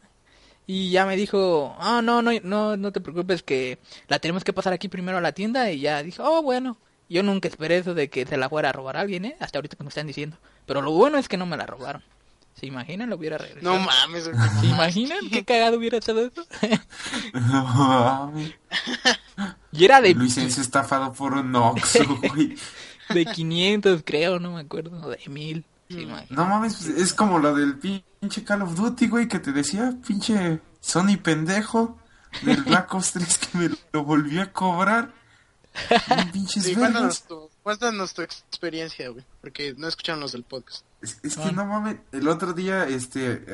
Y ya me dijo, ah, no te preocupes que la tenemos que pasar aquí primero a la tienda. Y ya dije, oh, bueno. Yo nunca esperé eso de que se la fuera a robar alguien, hasta ahorita que me están diciendo. Pero lo bueno es que no me la robaron. ¿Se imaginan? Lo hubiera regresado. No mames. ¿Se imaginan qué cagado hubiera hecho eso? No mames. Y era de... Luis es estafado por un Oxxo, güey. De 500, creo, no me acuerdo. De 1000. No mames, pues, es como lo del pinche Call of Duty, güey, que te decía, pinche Sony pendejo, del Black Ops 3 que me lo volvió a cobrar. Pinches sí, cuéntanos tu experiencia, güey, porque no escucharon los del podcast. Es que no mames, el otro día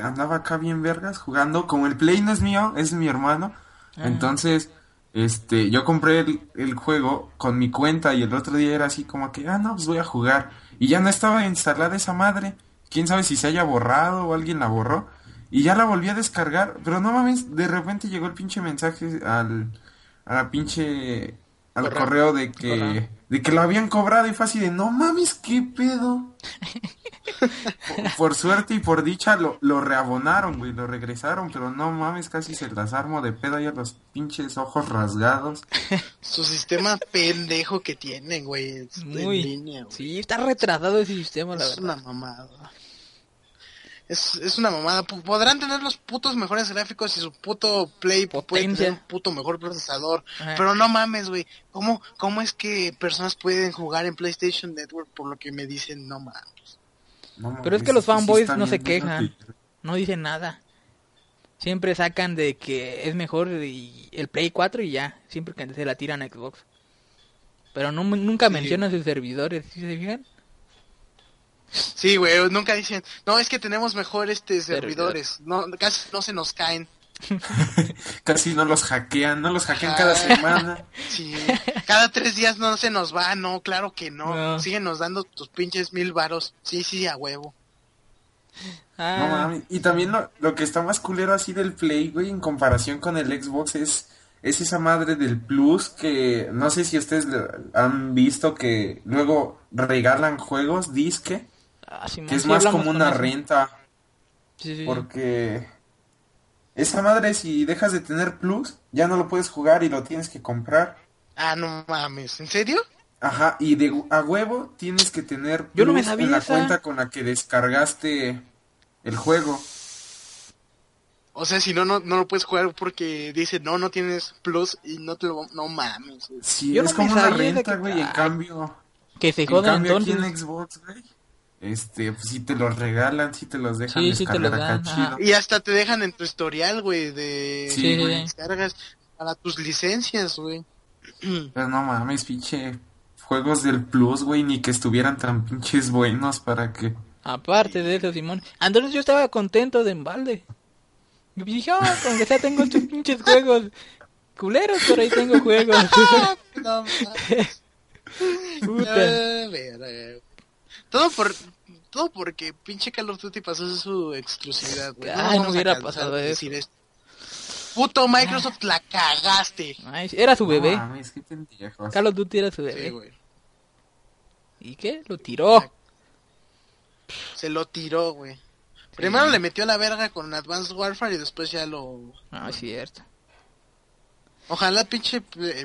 andaba acá bien vergas jugando, como el Play no es mío, es mi hermano. Ah. Entonces, yo compré el juego con mi cuenta y el otro día era así como que, no, pues voy a jugar. Y ya no estaba instalada esa madre, quién sabe si se haya borrado o alguien la borró. Y ya la volví a descargar, pero no mames, de repente llegó el pinche mensaje al correo de que lo habían cobrado y fue así de, no mames, qué pedo. por suerte y por dicha lo reabonaron, güey, lo regresaron, pero no mames, casi se las armo de pedo ahí a los pinches ojos rasgados. Su sistema pendejo que tienen, güey, muy en línea, güey. Sí, está retrasado ese sistema, la verdad. Es una mamada. Es una mamada. Podrán tener los putos mejores gráficos y su puto Play puede tener un puto mejor procesador. Ajá. Pero no mames, güey. ¿Cómo es que personas pueden jugar en PlayStation Network por lo que me dicen? No mames. No, pero es que los fanboys no se quejan. No dicen nada. Siempre sacan de que es mejor el Play 4 y ya. Siempre que se la tiran a Xbox. Pero nunca mencionan sus servidores, ¿sí se fijan? Sí, güey, nunca dicen, no, es que tenemos mejor servidores, no, casi no se nos caen. Casi no los hackean cada semana. Sí, cada 3 días no se nos va, no, claro que no. Siguen nos dando tus pinches 1000 varos, sí, a huevo. Ah. No mames, y también lo que está más culero así del Play, güey, en comparación con el Xbox es esa madre del Plus que, no sé si ustedes han visto que luego regalan juegos, disque. Sí, que es más como una renta. Sí. Porque esa madre, si dejas de tener Plus, ya no lo puedes jugar y lo tienes que comprar. Ah, no mames, ¿en serio? Ajá, y a huevo tienes que tener Plus. Yo no me sabía en la cuenta con la que descargaste el juego. O sea, si no lo puedes jugar porque dice, no tienes Plus y no te lo... No mames. Güey. Sí, yo es no como una renta, güey, en cambio... Que se jodan entonces. Aquí en Xbox, güey, pues sí te los regalan, sí te los dejan descargar acá chido. Y hasta te dejan en tu historial, güey, de descargas para tus licencias, güey. Pero no mames, pinche juegos del Plus, güey, ni que estuvieran tan pinches buenos para que... Aparte de eso, Simón. Entonces yo estaba contento de embalde. Yo dije, con que ya tengo estos pinches juegos culeros, pero ahí tengo juegos. No mames. Todo porque pinche Call of Duty pasó su exclusividad, güey. Ay, no hubiera pasado eso. Puto Microsoft, la cagaste. Ay, era su bebé. Mames, qué pendejo. Call of Duty era su bebé. Sí, güey. ¿Y qué? Lo tiró. Se lo tiró, güey. Sí. Primero le metió la verga con Advanced Warfare y después ya lo... Ah, es cierto. Ojalá pinche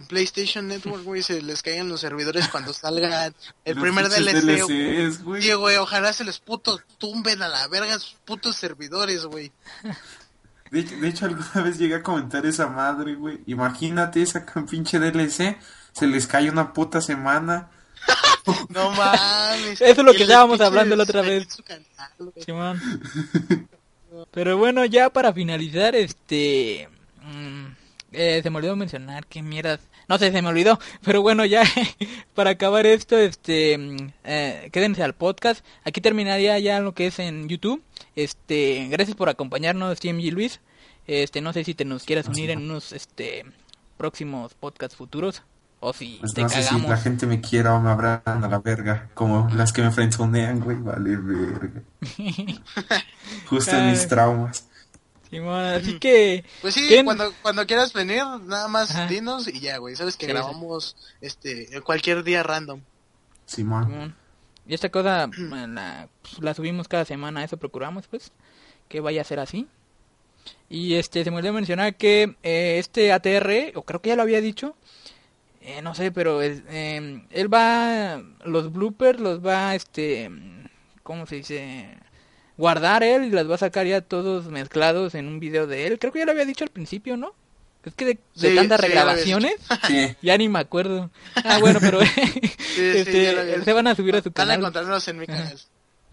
PlayStation Network, güey, se les caigan los servidores cuando salga el primer DLC, güey. Sí, güey, ojalá se les puto tumben a la verga sus putos servidores, güey. De hecho, alguna vez llegué a comentar esa madre, güey. Imagínate, sacan pinche DLC, se les cae una puta semana. No mames. Eso es lo que estábamos hablando la otra vez. Simón. Pero bueno, ya para finalizar, se me olvidó mencionar, qué mierdas. No sé, se me olvidó. Pero bueno, ya para acabar esto, quédense al podcast. Aquí terminaría ya lo que es en YouTube. Gracias por acompañarnos, TMG Luis. No sé si te nos quieras unir en unos próximos podcasts futuros. O si pues te no cagamos. Sé si la gente me quiera o me abran a la verga. Como las que me frenzonean, güey. Vale, verga. Justo en mis traumas. Simón, así que... Pues sí, cuando quieras venir, nada más dinos y ya, güey. Sabes que grabamos cualquier día random. Simón. Y esta cosa la subimos cada semana. Eso procuramos, pues. Que vaya a ser así. Y se me olvidó mencionar que ATR, o creo que ya lo había dicho... no sé, pero él va, los bloopers los va, ¿cómo se dice? Guardar él y las va a sacar ya todos mezclados en un video de él. Creo que ya lo había dicho al principio, ¿no? Es que de tantas regrabaciones, ya ni me acuerdo. Ah, bueno, pero se van a subir a su canal. Van a encontrarnos en mi canal.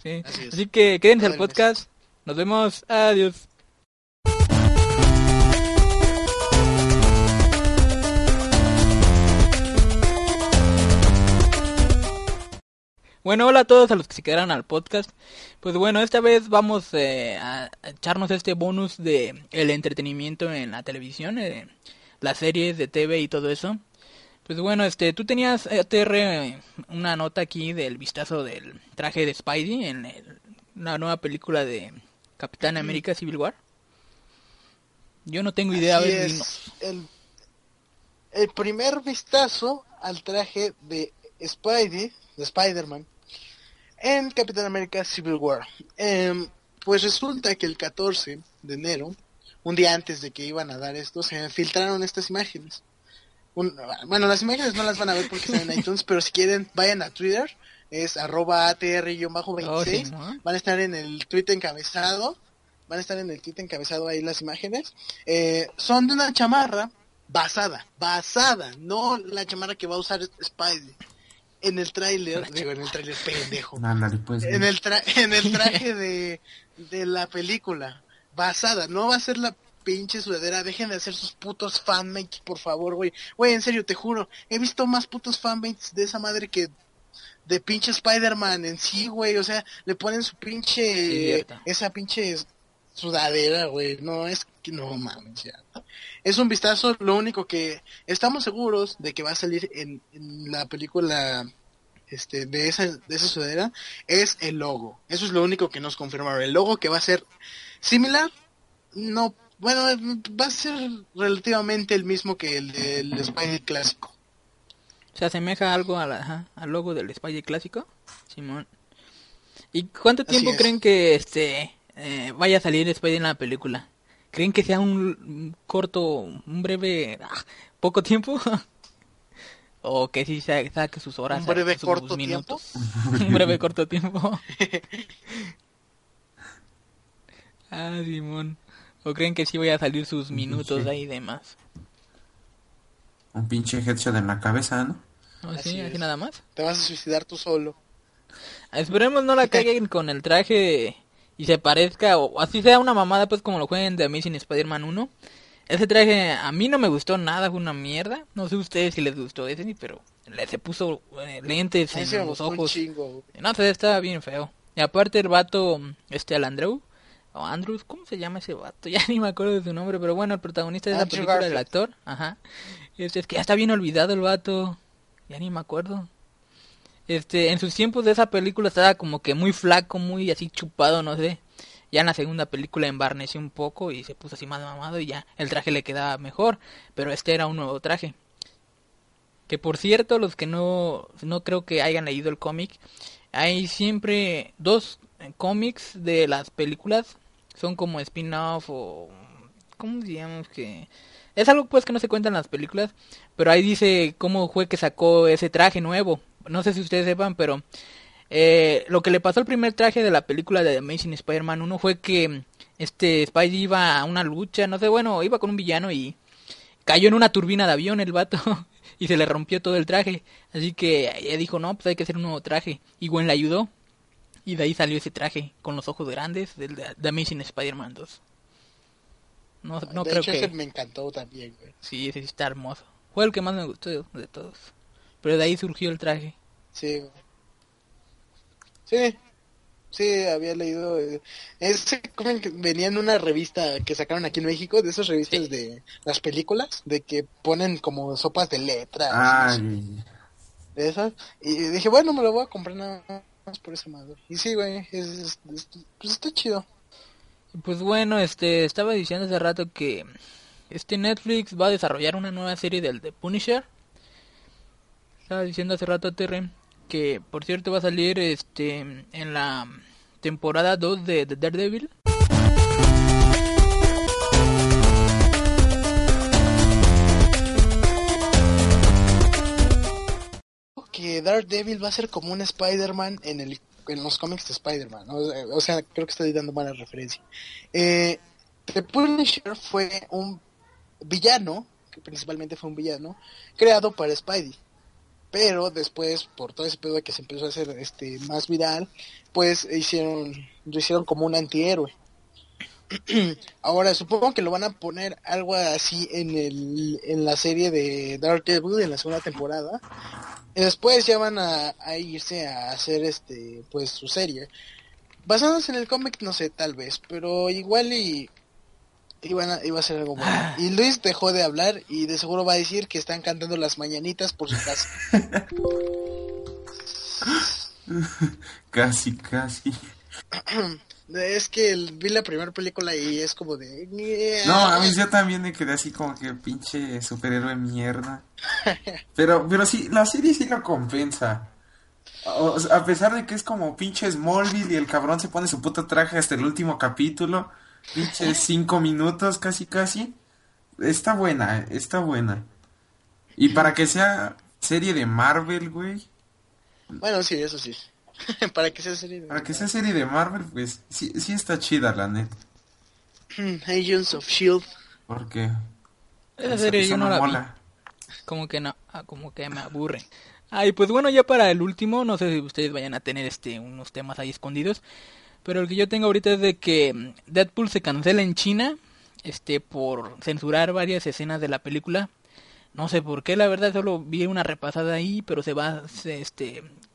Sí. Así que quédense al podcast. Nos vemos. Adiós. Bueno, hola a todos a los que se quedaron al podcast. Pues bueno, esta vez vamos a echarnos este bonus de el entretenimiento en la televisión, las series de TV y todo eso. Pues bueno, tú tenías, ATR, una nota aquí del vistazo del traje de Spidey en la nueva película de Capitán América Civil War. Yo no tengo idea. Así es, el primer vistazo al traje de Spidey, de Spider-Man, en Capitán América Civil War. Pues resulta que el 14 de enero, un día antes de que iban a dar esto, se filtraron estas imágenes. Bueno, las imágenes no las van a ver porque están en iTunes, pero si quieren, vayan a Twitter, es @ATR-26, van a estar en el tweet encabezado, ahí las imágenes. Son de una chamarra basada, no la chamarra que va a usar Spidey. En el tráiler, pendejo. En el traje de la película, basada, no va a ser la pinche sudadera, dejen de hacer sus putos fanmates, por favor, güey. Güey, en serio, te juro, he visto más putos fanmates de esa madre que de pinche Spider-Man en sí, güey. O sea, le ponen su pinche, esa pinche sudadera, güey. No, es que no mames, ya. Es un vistazo, lo único que estamos seguros de que va a salir en la película de esa sudadera es el logo. Eso es lo único que nos confirmaron. El logo que va a ser similar, no, bueno, va a ser relativamente el mismo que el del Spidey clásico. ¿Se asemeja algo al logo del Spidey clásico? Simón. ¿Y cuánto tiempo creen que vaya a salir el Spidey en la película? ¿Creen que sea poco tiempo? ¿O que sí saque sus horas? ¿Un breve corto tiempo? Un breve corto tiempo. Ah, Simón. ¿O creen que sí voy a salir sus minutos ahí de más? Un pinche headshot en la cabeza, ¿no? Oh, sí, así nada más. Te vas a suicidar tú solo. Esperemos no la caguen con el traje... Y se parezca, o así sea una mamada, pues como lo jueguen de Amazing Spider-Man 1. Ese traje a mí no me gustó nada, fue una mierda. No sé ustedes si les gustó ese, pero se puso lentes en los ojos. Chingo, no sé, estaba bien feo. Y aparte el vato, al Andrew, o Andrews, ¿cómo se llama ese vato? Ya ni me acuerdo de su nombre, pero bueno, el protagonista de la película, Garfield. El actor. Ajá. Es que ya está bien olvidado el vato, ya ni me acuerdo. En sus tiempos de esa película estaba como que muy flaco, muy así chupado, no sé. Ya en la segunda película embarneció un poco y se puso así más mamado y ya el traje le quedaba mejor. Pero era un nuevo traje. Que por cierto, los que no creo que hayan leído el cómic, hay siempre dos cómics de las películas. Son como spin-off o... ¿cómo digamos que...? Es algo pues que no se cuenta en las películas. Pero ahí dice cómo fue que sacó ese traje nuevo. No sé si ustedes sepan, pero... lo que le pasó al primer traje de la película de Amazing Spider-Man 1 fue que... Spidey iba a una lucha, no sé, bueno, iba con un villano y... cayó en una turbina de avión el vato. Y se le rompió todo el traje. Así que ella dijo, no, pues hay que hacer un nuevo traje. Y Gwen le ayudó. Y de ahí salió ese traje con los ojos grandes del de Amazing Spider-Man 2. No de creo hecho, que... ese me encantó también, güey. Sí, ese está hermoso. Fue el que más me gustó de todos. Pero de ahí surgió el traje. Sí, güey. Sí, había leído... ese cómic venía en una revista que sacaron aquí en México, de esas revistas de las películas, de que ponen como sopas de letras. Ay. De esas. Y dije, bueno, me lo voy a comprar nada más por esa madre. Y sí, güey, pues está chido. Pues bueno, estaba diciendo hace rato que Netflix va a desarrollar una nueva serie del The Punisher. Estaba diciendo hace rato, Terry, que por cierto va a salir en la temporada 2 de Daredevil. Que Daredevil va a ser como un Spider-Man en los cómics de Spider-Man, ¿no? O sea, creo que estoy dando mala referencia. The Punisher fue un villano, que principalmente fue un villano creado para Spidey. Pero después, por todo ese pedo que se empezó a hacer más viral, pues lo hicieron como un antihéroe. Ahora, supongo que lo van a poner algo así en la serie de Daredevil, en la segunda temporada. Y después ya van a irse a hacer pues su serie. Basándose en el cómic, no sé, tal vez, pero igual iba a ser algo bueno. Y Luis dejó de hablar y de seguro va a decir que están cantando las mañanitas por su casa. Casi. Es que vi la primera película y es como de... No, a mí yo también me quedé así como que pinche superhéroe mierda. Pero sí, la serie sí lo compensa. O sea, a pesar de que es como pinche Smallville y el cabrón se pone su puto traje hasta el último capítulo... Pinches 5 minutos casi. Está buena. Y para que sea serie de Marvel, güey. Bueno, sí, eso sí. Para que sea serie de Marvel. Para que sea serie de Marvel, pues sí está chida, la neta. Agents of S.H.I.E.L.D. ¿Por qué? Esa serie yo no la mola. Como que no, como que me aburre. Ay, pues bueno, ya para el último, no sé si ustedes vayan a tener unos temas ahí escondidos. Pero el que yo tengo ahorita es de que Deadpool se cancela en China por censurar varias escenas de la película. No sé por qué, la verdad, solo vi una repasada ahí, pero se va a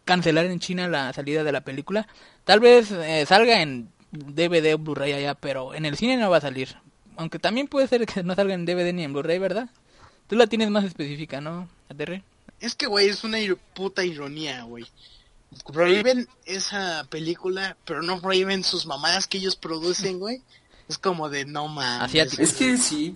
cancelar en China la salida de la película. Tal vez salga en DVD o Blu-ray allá, pero en el cine no va a salir. Aunque también puede ser que no salga en DVD ni en Blu-ray, ¿verdad? Tú la tienes más específica, ¿no, ATR? Es que, güey, es una puta ironía, güey. Prohíben esa película, pero no prohíben sus mamadas que ellos producen, güey. Es como de no mames. Es que sí,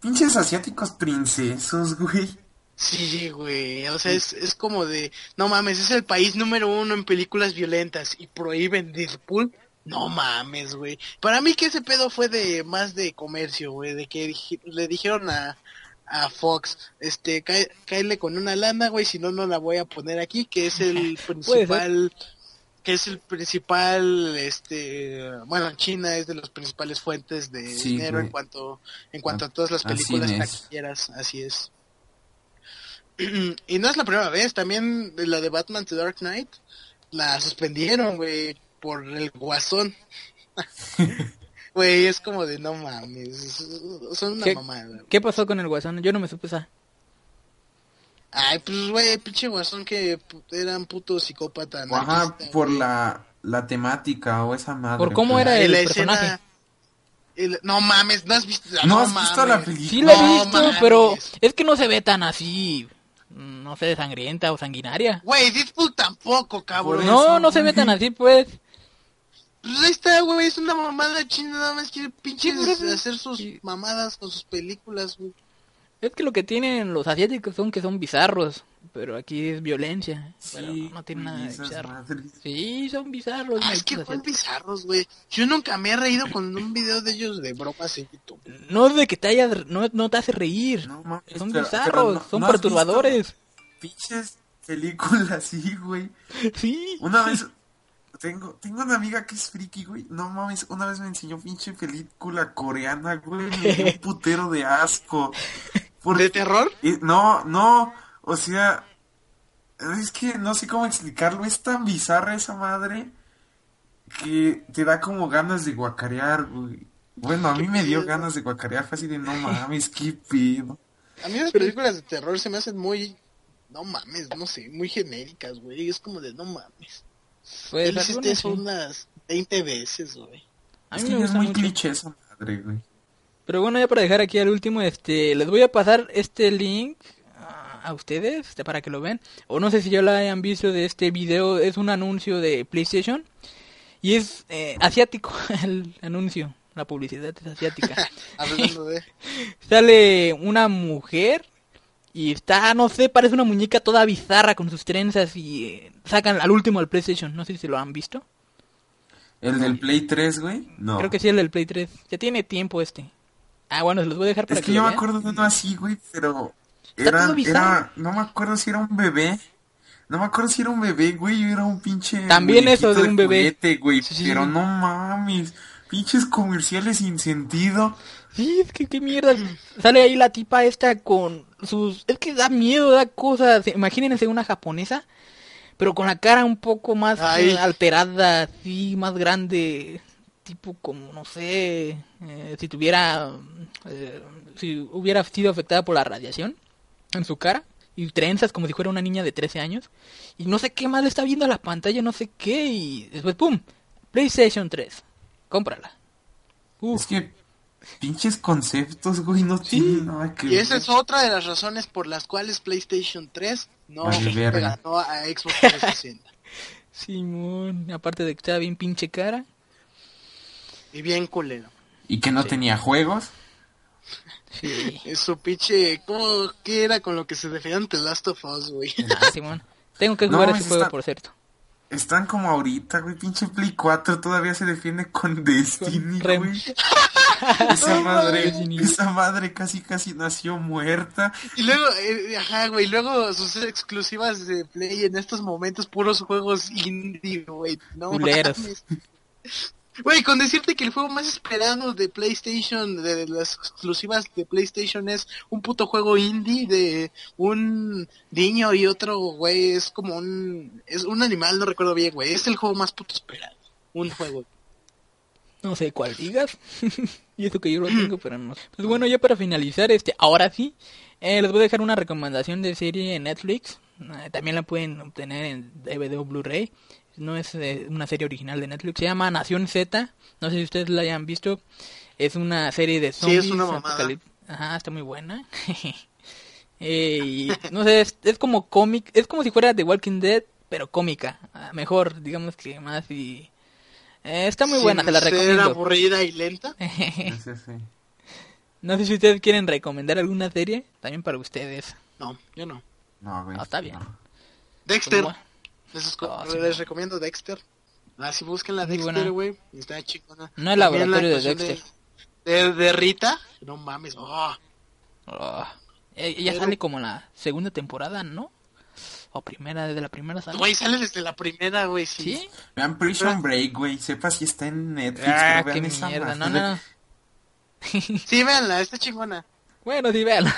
pinches asiáticos princesos, güey. Sí, güey, o sea, es como de no mames, es el país número 1 en películas violentas y prohíben Deadpool. No mames, güey. Para mí que ese pedo fue de más de comercio, güey, de que le dijeron a Fox, cáele con una lana, güey, si no, no la voy a poner aquí, que es el principal, bueno, China es de las principales fuentes de dinero, güey, en cuanto a todas las películas taquilleras, así es. Y no es la primera vez, también la de Batman The Dark Knight, la suspendieron, güey, por el guasón. Güey, es como de no mames, son una mamada. ¿Qué pasó con el guasón? Yo no me supe esa. Ay, pues güey, pinche guasón que era un puto psicópata. Ajá, por la temática o esa madre. ¿Por cómo era el personaje? No mames, ¿no has visto? No has visto la película. Sí la he visto, pero es que no se ve tan así, no sé, sangrienta o sanguinaria. Güey, Deadpool tampoco, cabrón. No se ve tan así, pues. Pues ahí está, güey, es una mamada china, nada más quiere pinches hacer sus mamadas con sus películas, güey. Es que lo que tienen los asiáticos son que son bizarros, pero aquí es violencia. Sí, bueno, no tiene nada de bizarro. Madre. Sí, son bizarros. Ah, es que son bizarros, güey. Yo nunca me he reído con un video de ellos de bromas en YouTube. No es de que te hayas... No te hace reír. No, mames, son bizarros, no, son perturbadores. Pinches películas así, güey. Sí. Una vez... Tengo una amiga que es friki, güey. No mames, una vez me enseñó pinche película coreana, güey. Me dio un putero de asco. Porque, ¿de terror? No, o sea... Es que no sé cómo explicarlo. Es tan bizarra esa madre que te da como ganas de guacarear, güey. Bueno, a mí me dio ganas de guacarear fácil de no mames, qué pido. A mí las películas de terror se me hacen muy... No mames, no sé, muy genéricas, güey. Es como de no mames. Pues hiciste eso unas 20 veces, güey. Es que es muy cliché esa madre, güey. Pero bueno, ya para dejar aquí al último, les voy a pasar este link a ustedes, para que lo vean. O no sé si ya lo hayan visto de este video, es un anuncio de PlayStation. Y es asiático el anuncio, la publicidad es asiática. Hablando de... Sale una mujer... Y está, no sé, parece una muñeca toda bizarra con sus trenzas y sacan al último al PlayStation. No sé si lo han visto. ¿El del Play 3, güey? No. Creo que sí, el del Play 3. Ya tiene tiempo este. Ah, bueno, se los voy a dejar para que lo vean. Es que yo me acuerdo de uno así, güey, pero... Era, no me acuerdo si era un bebé. No me acuerdo si era un bebé, güey, yo era un pinche... También eso de un bebé. Juguete, güey, sí. Pero no mames, pinches comerciales sin sentido. Sí, es que qué mierda. Sale ahí la tipa esta con sus... Es que da miedo, da cosas. Imagínense una japonesa, pero con la cara un poco más alterada, así, más grande. Tipo como, no sé, si hubiera sido afectada por la radiación en su cara. Y trenzas como si fuera una niña de 13 años. Y no sé qué más le está viendo a la pantalla, no sé qué. Y después, ¡pum! PlayStation 3. Cómprala. Es que... Pinches conceptos, güey, no tiene nada que ver. Y esa es otra de las razones por las cuales PlayStation 3 no ganó a Xbox 360. Simón, aparte de que estaba bien pinche cara. Y bien culero. Y que no tenía juegos. Sí. Eso pinche, ¿cómo que era con lo que se defendía ante Last of Us, güey? Ah, Simón. Tengo que jugar ese juego, por cierto. Están como ahorita, güey, pinche Play 4 todavía se defiende con Destiny, güey. Esa madre casi nació muerta. Y luego, luego sus exclusivas de Play en estos momentos, puros juegos indie, güey. No mames. Güey, con decirte que el juego más esperado de PlayStation, de las exclusivas de PlayStation, es un puto juego indie de un niño y otro, güey, es como un animal, no recuerdo bien, güey. Es el juego más puto esperado, un juego. No sé cuál digas, y eso que yo lo tengo, pero no sé. Pues bueno, ya para finalizar, ahora sí, les voy a dejar una recomendación de serie en Netflix. También la pueden obtener en DVD o Blu-ray. No es una serie original de Netflix. Se llama Nación Z. No sé si ustedes la hayan visto. Es una serie de zombies. Sí, es una mamada. Ajá, está muy buena. Y, no sé, es como cómic. Es como si fuera The Walking Dead, pero cómica. Mejor, digamos que más. Y está muy buena, te la recomiendo. Aburrida y lenta. Sí. No sé si ustedes quieren recomendar alguna serie. También para ustedes. No, yo no. No, está bien. No. Dexter. Les recomiendo Dexter. Así busquen la Dexter, güey. Está chingona. No el laboratorio de Dexter. De Rita. No mames. Ella sale como en la segunda temporada, ¿no? O primera, desde la primera sale. Güey, sale desde la primera, güey, sí. Vean Prison Break, güey. Sepa si está en Netflix. Ah, qué mierda. No. Sí, véanla. Está chingona. Bueno, sí, véanla.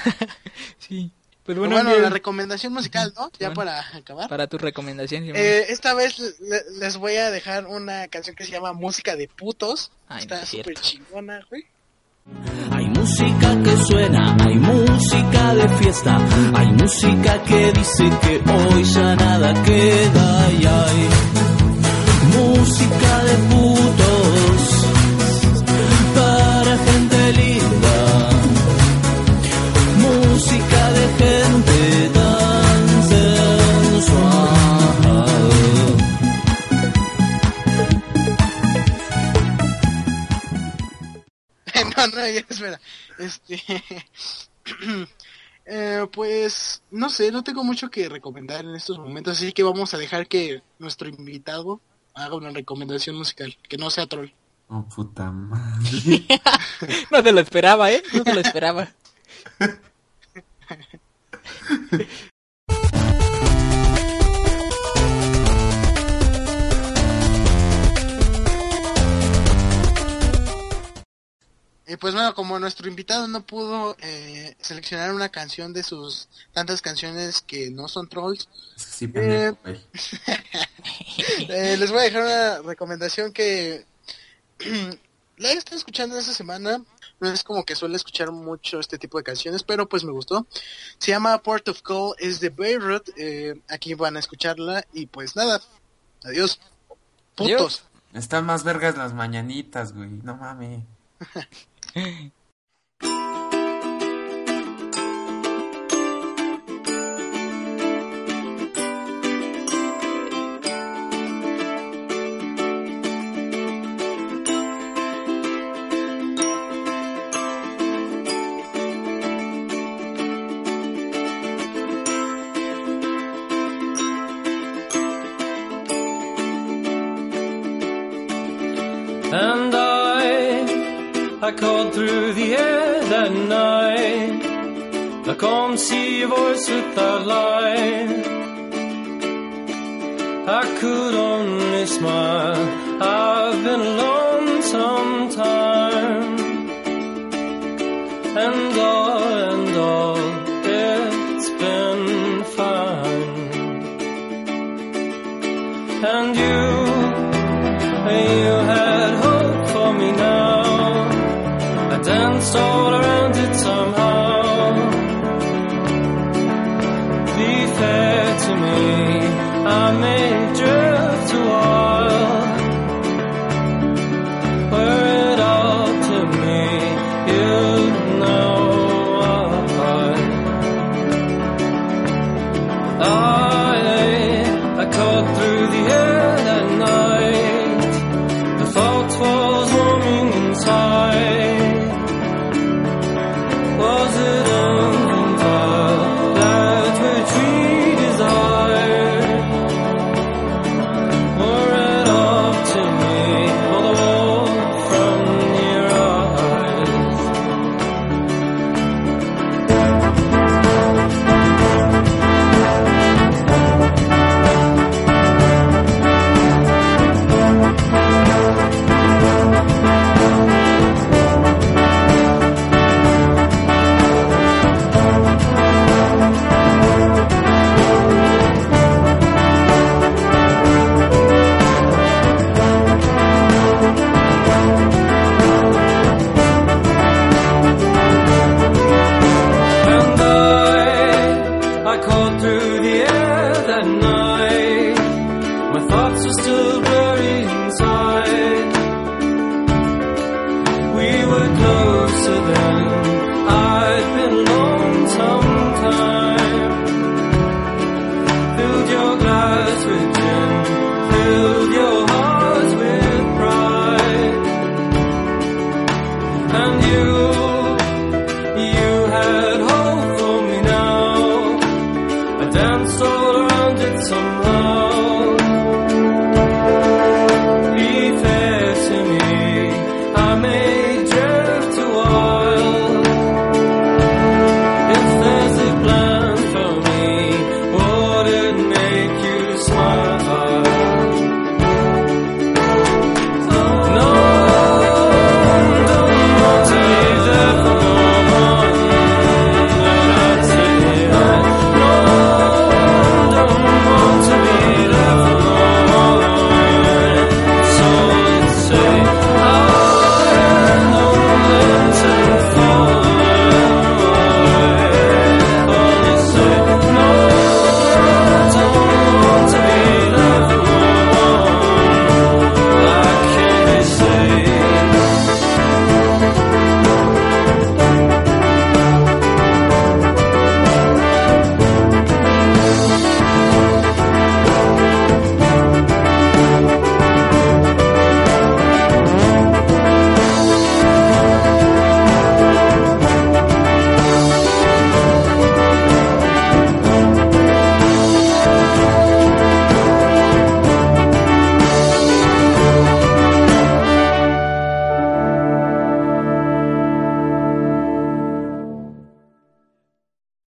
Sí. Pero bueno, la recomendación musical, ¿no? Ya para acabar. Para tu recomendación. Esta vez les voy a dejar una canción que se llama Música de Putos. Ay, está súper chingona, güey. Hay música que suena, hay música de fiesta, hay música que dice que hoy ya nada queda. Ay, ay. Música de putos para gente linda. Música de gente tan sensual. No, espera. Pues, no sé, no tengo mucho que recomendar en estos momentos, así que vamos a dejar que nuestro invitado haga una recomendación musical, que no sea troll. Oh, puta madre. No te lo esperaba, ¿eh? No te lo esperaba. Pues bueno, como nuestro invitado no pudo seleccionar una canción de sus tantas canciones que no son trolls, sí, pendejo, les voy a dejar una recomendación que la he estado escuchando esta semana. No es como que suele escuchar mucho este tipo de canciones, pero pues me gustó. Se llama Port of Call, es de Beirut. Aquí van a escucharla y pues nada, adiós, putos. Adiós. Están más vergas las mañanitas, güey, no mames. I called through the air that night. I can't see your voice without light. I could only smile. I've been alone sometime. And all, it's been fine. And you had hope for me now. Danced all around it somehow. Be fair to me, I may drift a while. Were it all to me, you'd know I caught through the air that night. The fault was warming inside. Was it uncontrolled that which we desired? Were it up to me or the world from your dance all around it somehow.